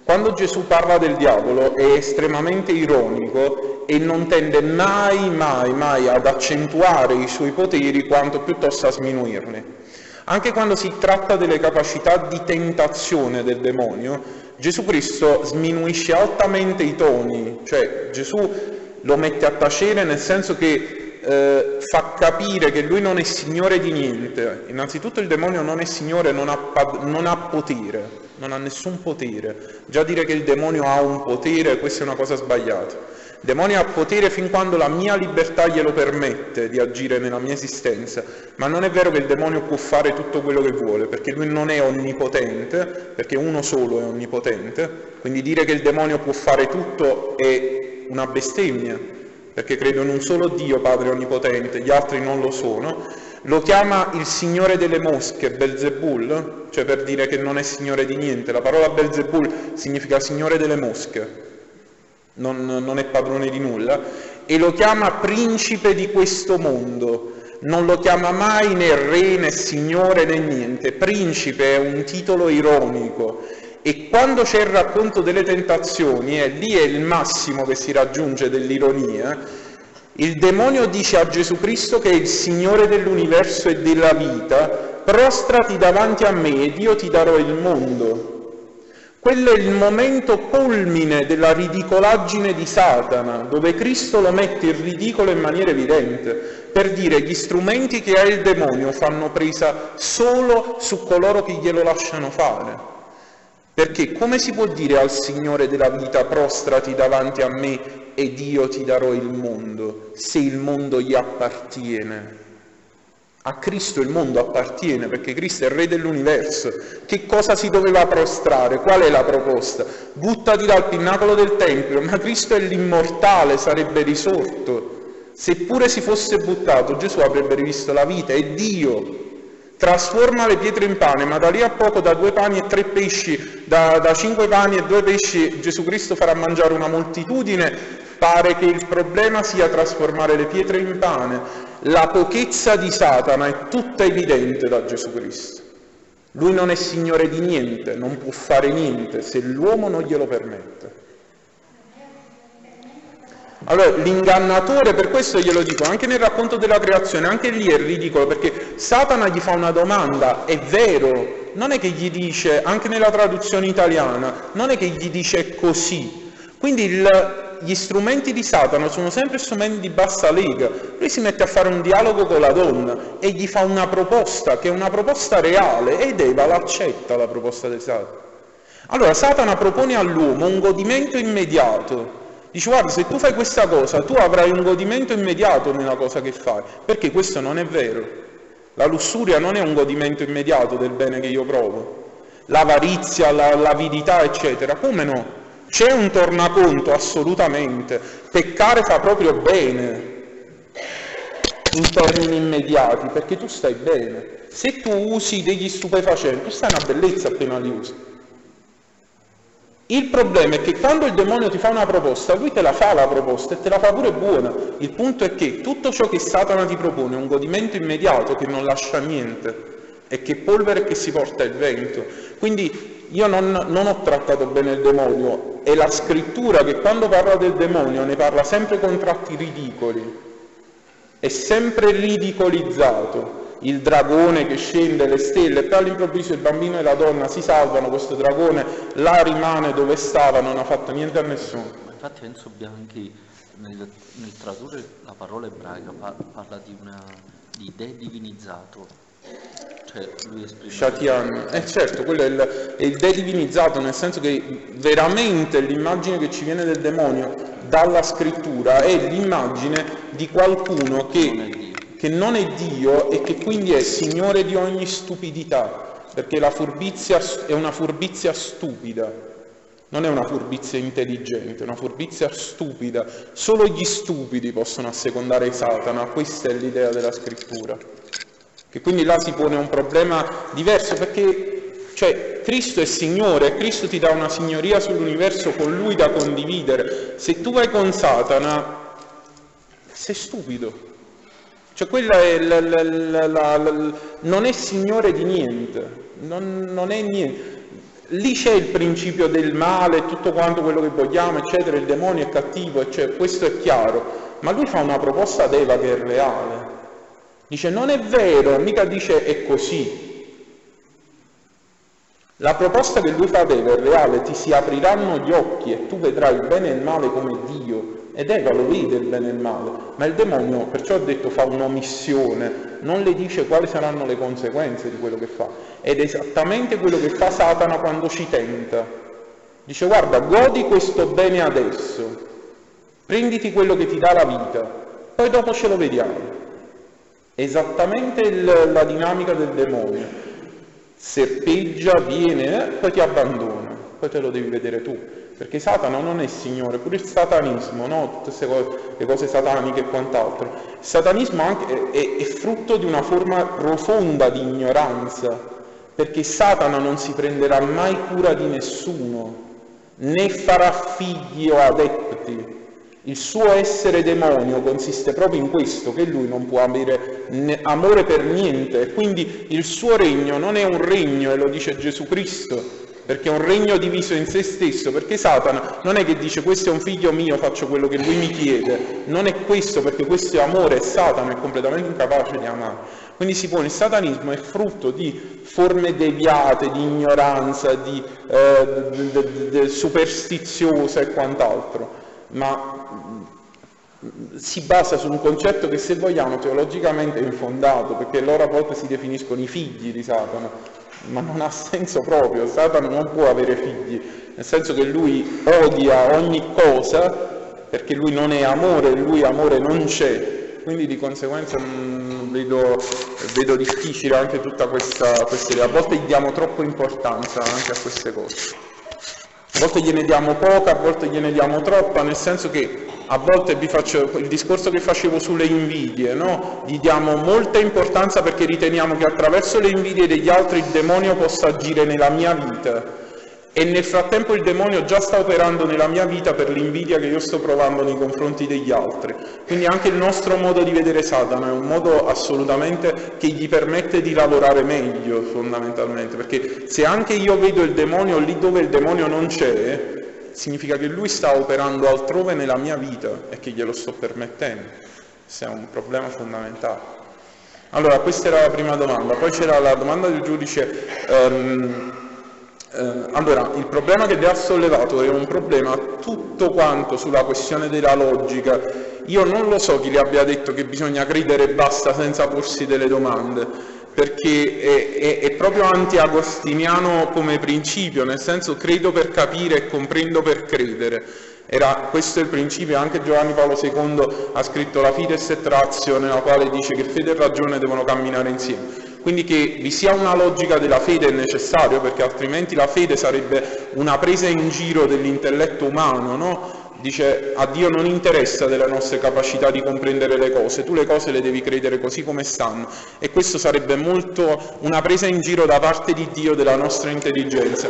quando Gesù parla del diavolo è estremamente ironico e non tende mai ad accentuare i suoi poteri quanto piuttosto a sminuirne. Anche quando si tratta delle capacità di tentazione del demonio, Gesù Cristo sminuisce altamente i toni, cioè Gesù lo mette a tacere, nel senso che fa capire che lui non è signore di niente. Innanzitutto il demonio non è signore, non ha potere, non ha nessun potere. Già dire che il demonio ha un potere, questa è una cosa sbagliata. Il demonio ha potere fin quando la mia libertà glielo permette di agire nella mia esistenza, ma non è vero che il demonio può fare tutto quello che vuole, perché lui non è onnipotente, perché uno solo è onnipotente. Quindi dire che il demonio può fare tutto è una bestemmia, perché credo in un solo Dio, Padre Onnipotente, gli altri non lo sono. Lo chiama il Signore delle Mosche, Belzebù, cioè per dire che non è Signore di niente. La parola Belzebù significa Signore delle Mosche, non è padrone di nulla. E lo chiama Principe di questo mondo, non lo chiama mai né Re, né Signore, né niente. Principe è un titolo ironico. E quando c'è il racconto delle tentazioni, e lì è il massimo che si raggiunge dell'ironia, il demonio dice a Gesù Cristo, che è il Signore dell'universo e della vita, prostrati davanti a me ed io ti darò il mondo. Quello è il momento culmine della ridicolaggine di Satana, dove Cristo lo mette in ridicolo in maniera evidente, per dire gli strumenti che ha il demonio fanno presa solo su coloro che glielo lasciano fare. Perché come si può dire al Signore della vita, prostrati davanti a me ed io ti darò il mondo, se il mondo gli appartiene? A Cristo il mondo appartiene, perché Cristo è il Re dell'universo. Che cosa si doveva prostrare? Qual è la proposta? Buttati dal pinnacolo del Tempio, ma Cristo è l'immortale, sarebbe risorto. Seppure si fosse buttato, Gesù avrebbe rivisto la vita, è Dio. Trasforma le pietre in pane, ma da lì a poco, da 2 pani e 3 pesci, da 5 pani e 2 pesci, Gesù Cristo farà mangiare una moltitudine. Pare che il problema sia trasformare le pietre in pane. La pochezza di Satana è tutta evidente da Gesù Cristo. Lui non è signore di niente, non può fare niente se l'uomo non glielo permette. Allora, l'ingannatore, per questo glielo dico, anche nel racconto della creazione, anche lì è ridicolo, perché Satana gli fa una domanda, è vero, non è che gli dice, anche nella traduzione italiana, non è che gli dice così. Quindi gli strumenti di Satana sono sempre strumenti di bassa lega. Lui si mette a fare un dialogo con la donna e gli fa una proposta, che è una proposta reale, ed Eva l'accetta, la proposta di Satana. Allora, Satana propone all'uomo un godimento immediato. Dice, guarda, se tu fai questa cosa, tu avrai un godimento immediato nella cosa che fai, perché questo non è vero. La lussuria non è un godimento immediato del bene che io provo. L'avarizia, l'avidità, eccetera. Come no? C'è un tornaconto, assolutamente. Peccare fa proprio bene in termini immediati, perché tu stai bene. Se tu usi degli stupefacenti, tu stai una bellezza appena li usi. Il problema è che quando il demonio ti fa una proposta, lui te la fa la proposta e te la fa pure buona. Il punto è che tutto ciò che Satana ti propone è un godimento immediato che non lascia niente, e che polvere che si porta il vento. Quindi io non ho trattato bene il demonio. È la scrittura che quando parla del demonio ne parla sempre con tratti ridicoli. È sempre ridicolizzato il dragone che scende le stelle, e poi all'improvviso il bambino e la donna si salvano, questo dragone là rimane dove stava, non ha fatto niente a nessuno. Ma infatti penso Bianchi nel tradurre la parola ebraica parla di dè divinizzato. Cioè, lui esprime Shatian, certo, quello è il dedivinizzato, nel senso che veramente l'immagine che ci viene del demonio dalla scrittura è l'immagine di qualcuno che non è Dio e che quindi è signore di ogni stupidità, perché la furbizia è una furbizia stupida, non è una furbizia intelligente, è una furbizia stupida. Solo gli stupidi possono assecondare Satana, questa è l'idea della scrittura. Che quindi là si pone un problema diverso, perché cioè, Cristo è Signore, Cristo ti dà una signoria sull'universo con Lui da condividere. Se tu vai con Satana, sei stupido. Cioè quella è non è Signore di niente, non è niente. Lì c'è il principio del male, tutto quanto quello che vogliamo, eccetera, il demonio è cattivo, eccetera, questo è chiaro. Ma lui fa una proposta ad Eva che è reale. Dice, non è vero, mica dice è così. La proposta che lui fa ad Eva è reale, ti si apriranno gli occhi e tu vedrai il bene e il male come Dio. Ed Eva lo vede il bene e il male, ma il demonio, perciò ho detto, fa un'omissione, non le dice quali saranno le conseguenze di quello che fa. Ed è esattamente quello che fa Satana quando ci tenta. Dice, guarda, godi questo bene adesso, prenditi quello che ti dà la vita, poi dopo ce lo vediamo. Esattamente la dinamica del demonio, serpeggia, viene, poi ti abbandona, poi te lo devi vedere tu, perché Satana non è Signore, pure il satanismo, no? Tutte queste cose, le cose sataniche e quant'altro. Il satanismo anche è frutto di una forma profonda di ignoranza, perché Satana non si prenderà mai cura di nessuno, né farà figli o adepti. Il suo essere demonio consiste proprio in questo, che lui non può avere amore per niente, e quindi il suo regno non è un regno, e lo dice Gesù Cristo, perché è un regno diviso in se stesso, perché Satana non è che dice questo è un figlio mio, faccio quello che lui mi chiede, non è questo, perché questo è amore e Satana è completamente incapace di amare. Quindi si pone, il satanismo è frutto di forme deviate, di ignoranza, di superstiziosa e quant'altro, ma si basa su un concetto che, se vogliamo, teologicamente è infondato, perché loro a volte si definiscono i figli di Satana, ma non ha senso proprio. Satana non può avere figli, nel senso che lui odia ogni cosa, perché lui non è amore, lui amore non c'è, quindi di conseguenza vedo difficile anche tutta questa idea. A volte gli diamo troppa importanza anche a queste cose. A volte gliene diamo poca, a volte gliene diamo troppa, nel senso che a volte vi faccio il discorso che facevo sulle invidie, no? Gli diamo molta importanza perché riteniamo che attraverso le invidie degli altri il demonio possa agire nella mia vita, e nel frattempo il demonio già sta operando nella mia vita per l'invidia che io sto provando nei confronti degli altri. Quindi anche il nostro modo di vedere Satana è un modo assolutamente che gli permette di lavorare meglio, fondamentalmente, perché se anche io vedo il demonio lì dove il demonio non c'è, significa che lui sta operando altrove nella mia vita e che glielo sto permettendo. Questo è un problema fondamentale. Allora, questa era la prima domanda. Poi c'era la domanda del giudice. Allora, il problema che vi ha sollevato è un problema tutto quanto sulla questione della logica. Io non lo so chi le abbia detto che bisogna credere e basta senza porsi delle domande, perché è proprio anti-agostiniano come principio, nel senso credo per capire e comprendo per credere. Questo è il principio, anche Giovanni Paolo II ha scritto la Fides et Ratio, nella quale dice che fede e ragione devono camminare insieme. Quindi che vi sia una logica della fede è necessario, perché altrimenti la fede sarebbe una presa in giro dell'intelletto umano, no? Dice, a Dio non interessa delle nostre capacità di comprendere le cose, tu le cose le devi credere così come stanno, e questo sarebbe molto una presa in giro da parte di Dio della nostra intelligenza,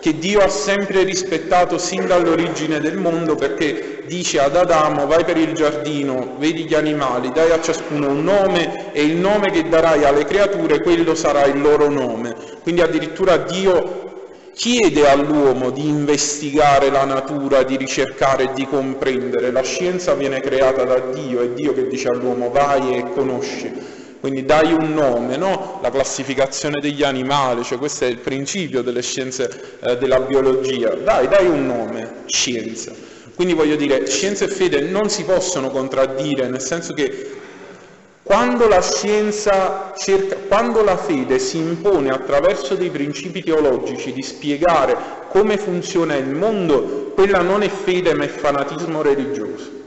che Dio ha sempre rispettato sin dall'origine del mondo, perché dice ad Adamo, vai per il giardino, vedi gli animali, dai a ciascuno un nome, e il nome che darai alle creature, quello sarà il loro nome. Quindi addirittura Dio chiede all'uomo di investigare la natura, di ricercare e di comprendere. La scienza viene creata da Dio, è Dio che dice all'uomo vai e conosci. Quindi dai un nome, no? La classificazione degli animali, cioè questo è il principio delle scienze della biologia. Dai un nome, scienza. Quindi voglio dire, scienza e fede non si possono contraddire, nel senso che quando la scienza cerca, quando la fede si impone attraverso dei principi teologici di spiegare come funziona il mondo, quella non è fede ma è fanatismo religioso.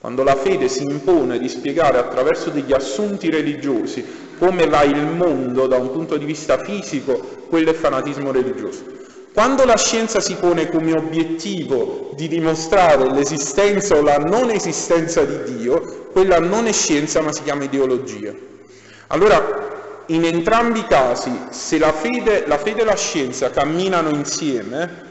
Quando la fede si impone di spiegare attraverso degli assunti religiosi come va il mondo da un punto di vista fisico, quello è fanatismo religioso. Quando la scienza si pone come obiettivo di dimostrare l'esistenza o la non esistenza di Dio, quella non è scienza ma si chiama ideologia. Allora, in entrambi i casi, se la fede e la scienza camminano insieme,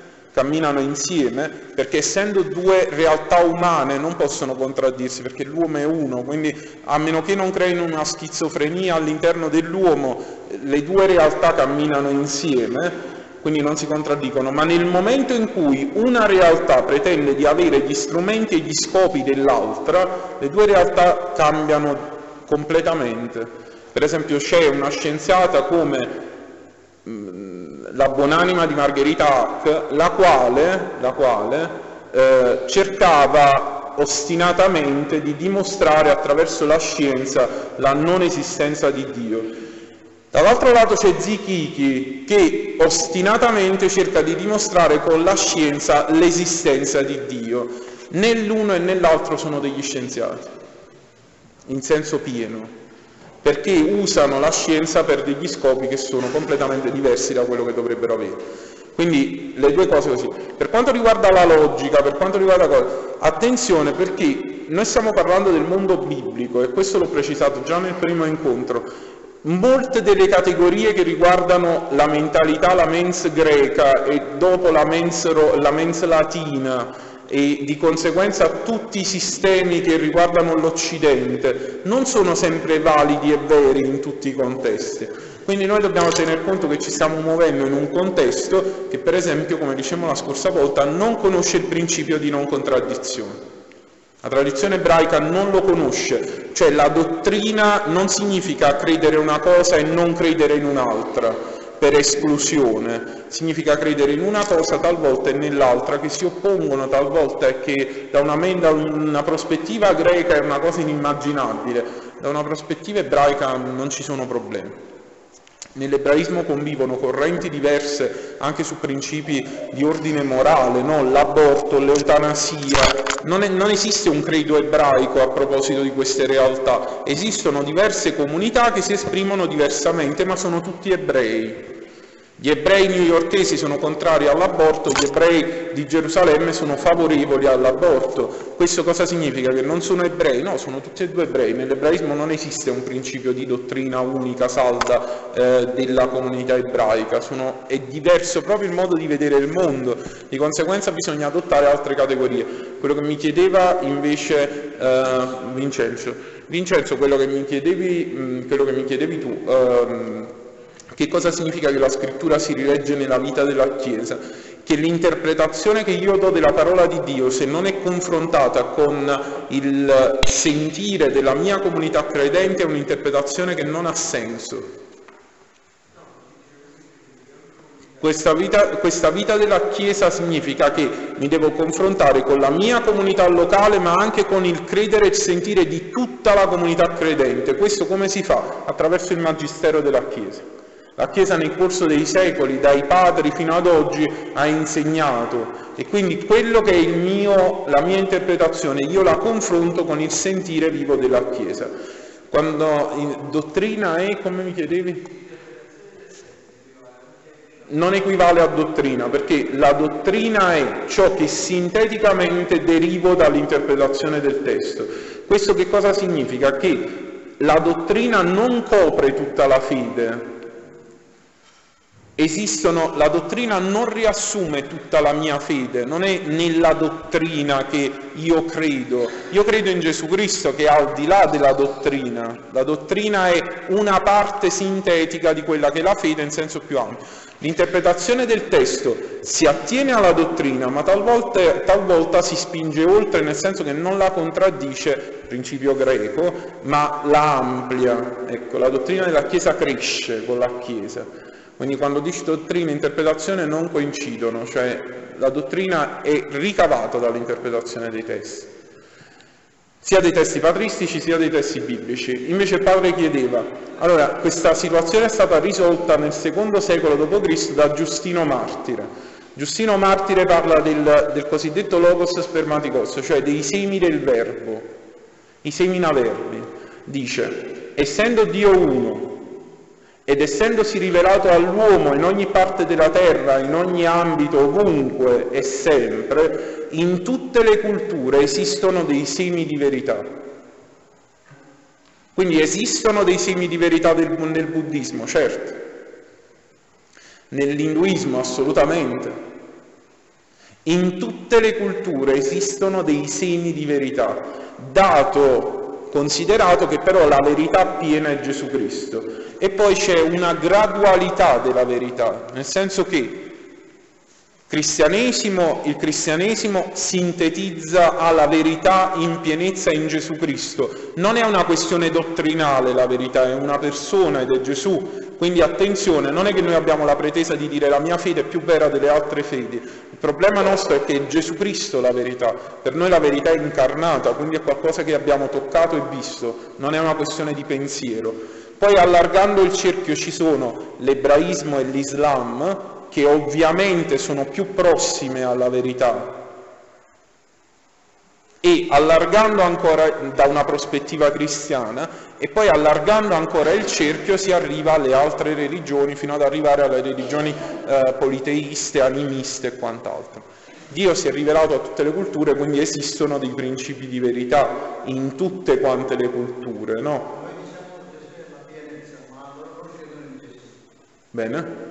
perché essendo due realtà umane non possono contraddirsi, perché l'uomo è uno, quindi a meno che non creino una schizofrenia all'interno dell'uomo, le due realtà camminano insieme, quindi non si contraddicono, ma nel momento in cui una realtà pretende di avere gli strumenti e gli scopi dell'altra, le due realtà cambiano completamente. Per esempio c'è una scienziata come la buonanima di Margherita Hack, la quale cercava ostinatamente di dimostrare attraverso la scienza la non esistenza di Dio. Dall'altro lato c'è Zichichi che ostinatamente cerca di dimostrare con la scienza l'esistenza di Dio. Né l'uno e nell'altro sono degli scienziati, in senso pieno, perché usano la scienza per degli scopi che sono completamente diversi da quello che dovrebbero avere. Quindi le due cose così. Per quanto riguarda la logica, per quanto riguarda attenzione, perché noi stiamo parlando del mondo biblico, e questo l'ho precisato già nel primo incontro. Molte delle categorie che riguardano la mentalità, la mens greca e dopo la mens latina, e di conseguenza tutti i sistemi che riguardano l'Occidente non sono sempre validi e veri in tutti i contesti. Quindi noi dobbiamo tener conto che ci stiamo muovendo in un contesto che, per esempio, come dicevamo la scorsa volta, non conosce il principio di non contraddizione. La tradizione ebraica non lo conosce, cioè la dottrina non significa credere una cosa e non credere in un'altra per esclusione, significa credere in una cosa talvolta e nell'altra, che si oppongono talvolta e che da una prospettiva greca è una cosa inimmaginabile, da una prospettiva ebraica non ci sono problemi. Nell'ebraismo convivono correnti diverse anche su principi di ordine morale, no? L'aborto, l'eutanasia. Non esiste un credo ebraico a proposito di queste realtà, esistono diverse comunità che si esprimono diversamente, ma sono tutti ebrei. Gli ebrei newyorkesi sono contrari all'aborto, gli ebrei di Gerusalemme sono favorevoli all'aborto. Questo cosa significa? Che non sono ebrei? No, sono tutti e due ebrei. Nell'ebraismo non esiste un principio di dottrina unica, salda, della comunità ebraica. È diverso proprio il modo di vedere il mondo, di conseguenza bisogna adottare altre categorie. Quello che mi chiedeva invece Vincenzo, quello che mi chiedevi tu, che cosa significa che la scrittura si rilegge nella vita della Chiesa? Che l'interpretazione che io do della parola di Dio, se non è confrontata con il sentire della mia comunità credente, è un'interpretazione che non ha senso. Questa vita della Chiesa significa che mi devo confrontare con la mia comunità locale, ma anche con il credere e sentire di tutta la comunità credente. Questo come si fa? Attraverso il magistero della Chiesa. La Chiesa nel corso dei secoli, dai padri fino ad oggi, ha insegnato, e quindi quello che è la mia interpretazione, io la confronto con il sentire vivo della Chiesa. Quando dottrina è, come mi chiedevi? Non equivale a dottrina, perché la dottrina è ciò che sinteticamente derivo dall'interpretazione del testo. Questo che cosa significa? Che la dottrina non copre tutta la fede. esistono, la dottrina non riassume tutta la mia fede, non è nella dottrina che io credo in Gesù Cristo che è al di là della dottrina, la dottrina è una parte sintetica di quella che è la fede in senso più ampio. L'interpretazione del testo si attiene alla dottrina, ma talvolta si spinge oltre, nel senso che non la contraddice, principio greco, ma la amplia, ecco, la dottrina della Chiesa cresce con la Chiesa. Quindi quando dici dottrina e interpretazione non coincidono, cioè la dottrina è ricavata dall'interpretazione dei testi, sia dei testi patristici sia dei testi biblici. Invece il padre chiedeva, allora questa situazione è stata risolta nel secondo secolo d.C. da Giustino Martire. Giustino Martire parla del cosiddetto logos spermaticos, cioè dei semi del verbo, i semina verbi. Dice, essendo Dio uno, ed essendosi rivelato all'uomo in ogni parte della terra, in ogni ambito, ovunque e sempre, in tutte le culture esistono dei semi di verità. Quindi esistono dei semi di verità nel buddismo, certo, nell'induismo assolutamente. In tutte le culture esistono dei semi di verità, considerato che però la verità piena è Gesù Cristo. E poi c'è una gradualità della verità, nel senso che il cristianesimo sintetizza alla verità in pienezza in Gesù Cristo. Non è una questione dottrinale la verità, è una persona ed è Gesù. Quindi attenzione, non è che noi abbiamo la pretesa di dire la mia fede è più vera delle altre fedi. Il problema nostro è che è Gesù Cristo la verità. Per noi la verità è incarnata, quindi è qualcosa che abbiamo toccato e visto, non è una questione di pensiero. Poi allargando il cerchio ci sono l'ebraismo e l'Islam, che ovviamente sono più prossime alla verità. E allargando ancora da una prospettiva cristiana, e poi allargando ancora il cerchio si arriva alle altre religioni, fino ad arrivare alle religioni politeiste, animiste e quant'altro. Dio si è rivelato a tutte le culture, quindi esistono dei principi di verità in tutte quante le culture, no? Bene?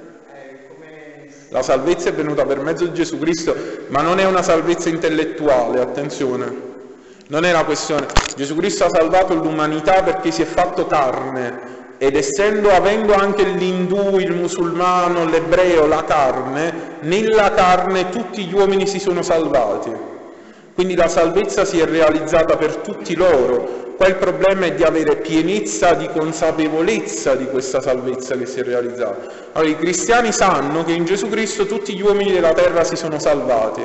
La salvezza è venuta per mezzo di Gesù Cristo, ma non è una salvezza intellettuale, attenzione. Non è una questione. Gesù Cristo ha salvato l'umanità perché si è fatto carne ed avendo anche l'indù, il musulmano, l'ebreo, la carne, nella carne tutti gli uomini si sono salvati. Quindi la salvezza si è realizzata per tutti loro. Qua il problema è di avere pienezza di consapevolezza di questa salvezza che si è realizzata. Allora, i cristiani sanno che in Gesù Cristo tutti gli uomini della terra si sono salvati.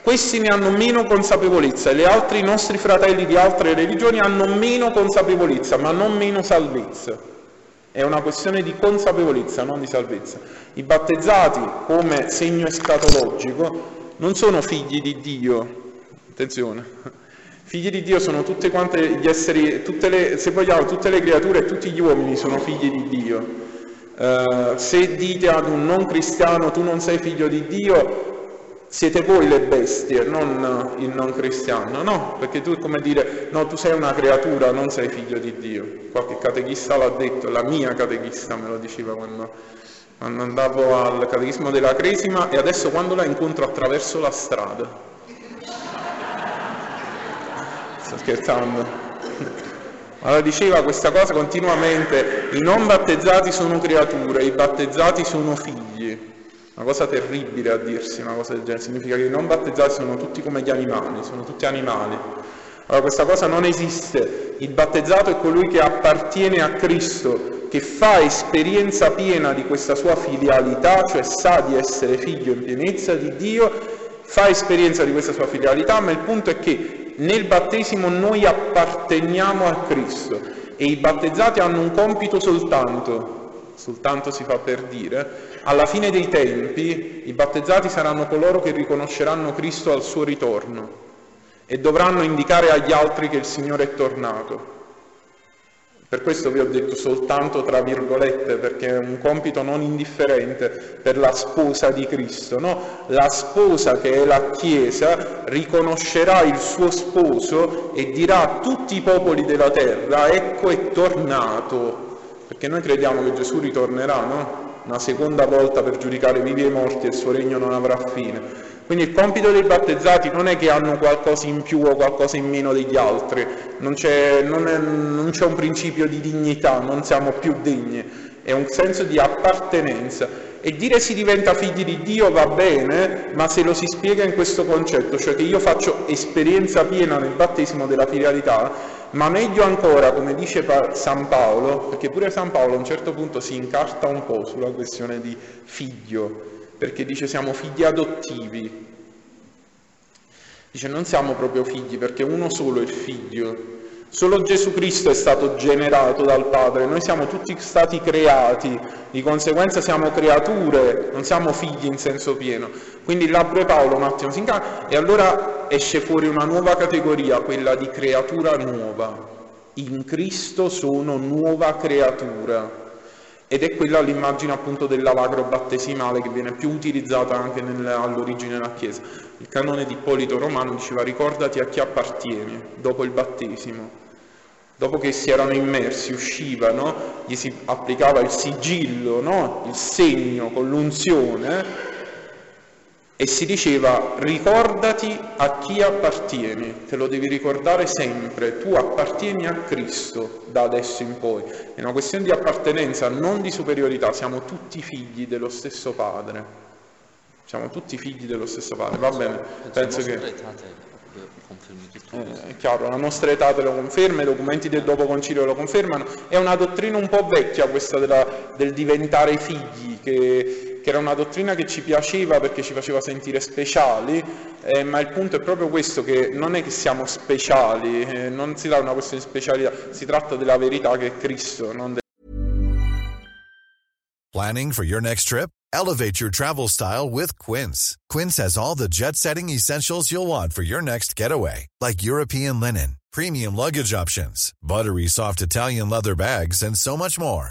Questi ne hanno meno consapevolezza, e i nostri fratelli di altre religioni hanno meno consapevolezza, ma non meno salvezza. È una questione di consapevolezza, non di salvezza. I battezzati, come segno escatologico, non sono figli di Dio. Attenzione. Figli di Dio sono tutte quante gli esseri, tutte le creature e tutti gli uomini sono figli di Dio. Se dite ad un non cristiano tu non sei figlio di Dio, siete voi le bestie, non il non cristiano. No, perché tu è come dire no, tu sei una creatura, non sei figlio di Dio. Qualche catechista l'ha detto, la mia catechista me lo diceva quando andavo al catechismo della Cresima, e adesso quando la incontro attraverso la strada. Sto scherzando. Allora diceva questa cosa continuamente, i non battezzati sono creature, i battezzati sono figli. Una cosa terribile a dirsi una cosa del genere, significa che i non battezzati sono tutti come gli animali, sono tutti animali. Allora questa cosa non esiste. Il battezzato è colui che appartiene a Cristo, che fa esperienza piena di questa sua filialità, cioè sa di essere figlio in pienezza di Dio, fa esperienza di questa sua filialità, ma il punto è che nel battesimo noi apparteniamo a Cristo e i battezzati hanno un compito soltanto si fa per dire, alla fine dei tempi i battezzati saranno coloro che riconosceranno Cristo al suo ritorno e dovranno indicare agli altri che il Signore è tornato. Per questo vi ho detto soltanto tra virgolette, perché è un compito non indifferente per la sposa di Cristo, no? La sposa che è la Chiesa riconoscerà il suo sposo e dirà a tutti i popoli della terra, ecco è tornato, perché noi crediamo che Gesù ritornerà, no? una seconda volta per giudicare vivi e morti, e il suo regno non avrà fine. Quindi il compito dei battezzati non è che hanno qualcosa in più o qualcosa in meno degli altri, non c'è un principio di dignità, non siamo più degni, è un senso di appartenenza. E dire si diventa figli di Dio va bene, ma se lo si spiega in questo concetto, cioè che io faccio esperienza piena nel battesimo della filialità, ma meglio ancora, come dice San Paolo, perché pure San Paolo a un certo punto si incarta un po' sulla questione di figlio, perché dice siamo figli adottivi, dice non siamo proprio figli perché uno solo è figlio, solo Gesù Cristo è stato generato dal Padre, noi siamo tutti stati creati, di conseguenza siamo creature, non siamo figli in senso pieno. Quindi il labbro Paolo un attimo si incarna e allora esce fuori una nuova categoria, quella di creatura nuova, in Cristo sono nuova creatura. Ed è quella l'immagine appunto dell'alagro battesimale che viene più utilizzata anche all'origine della Chiesa. Il canone di Ippolito Romano diceva ricordati a chi appartieni dopo il battesimo, dopo che si erano immersi, uscivano, gli si applicava il sigillo, no? Il segno con l'unzione e si diceva ricordati a chi appartieni, te lo devi ricordare sempre, tu appartieni a Cristo da adesso in poi. È una questione di appartenenza, non di superiorità, siamo tutti figli dello stesso Padre. Siamo tutti figli dello stesso Padre, va bene? Penso che... è chiaro, la nostra età te lo conferma, i documenti del dopo concilio lo confermano. È una dottrina un po' vecchia questa del diventare figli, che era una dottrina che ci piaceva perché ci faceva sentire speciali, ma il punto è proprio questo, che non è che siamo speciali, non si dà una questione di specialità, si tratta della verità che è Cristo, non del... Planning for your next trip? Elevate your travel style with Quince. Quince has all the jet-setting essentials you'll want for your next getaway, like European linen, premium luggage options, buttery soft Italian leather bags, and so much more.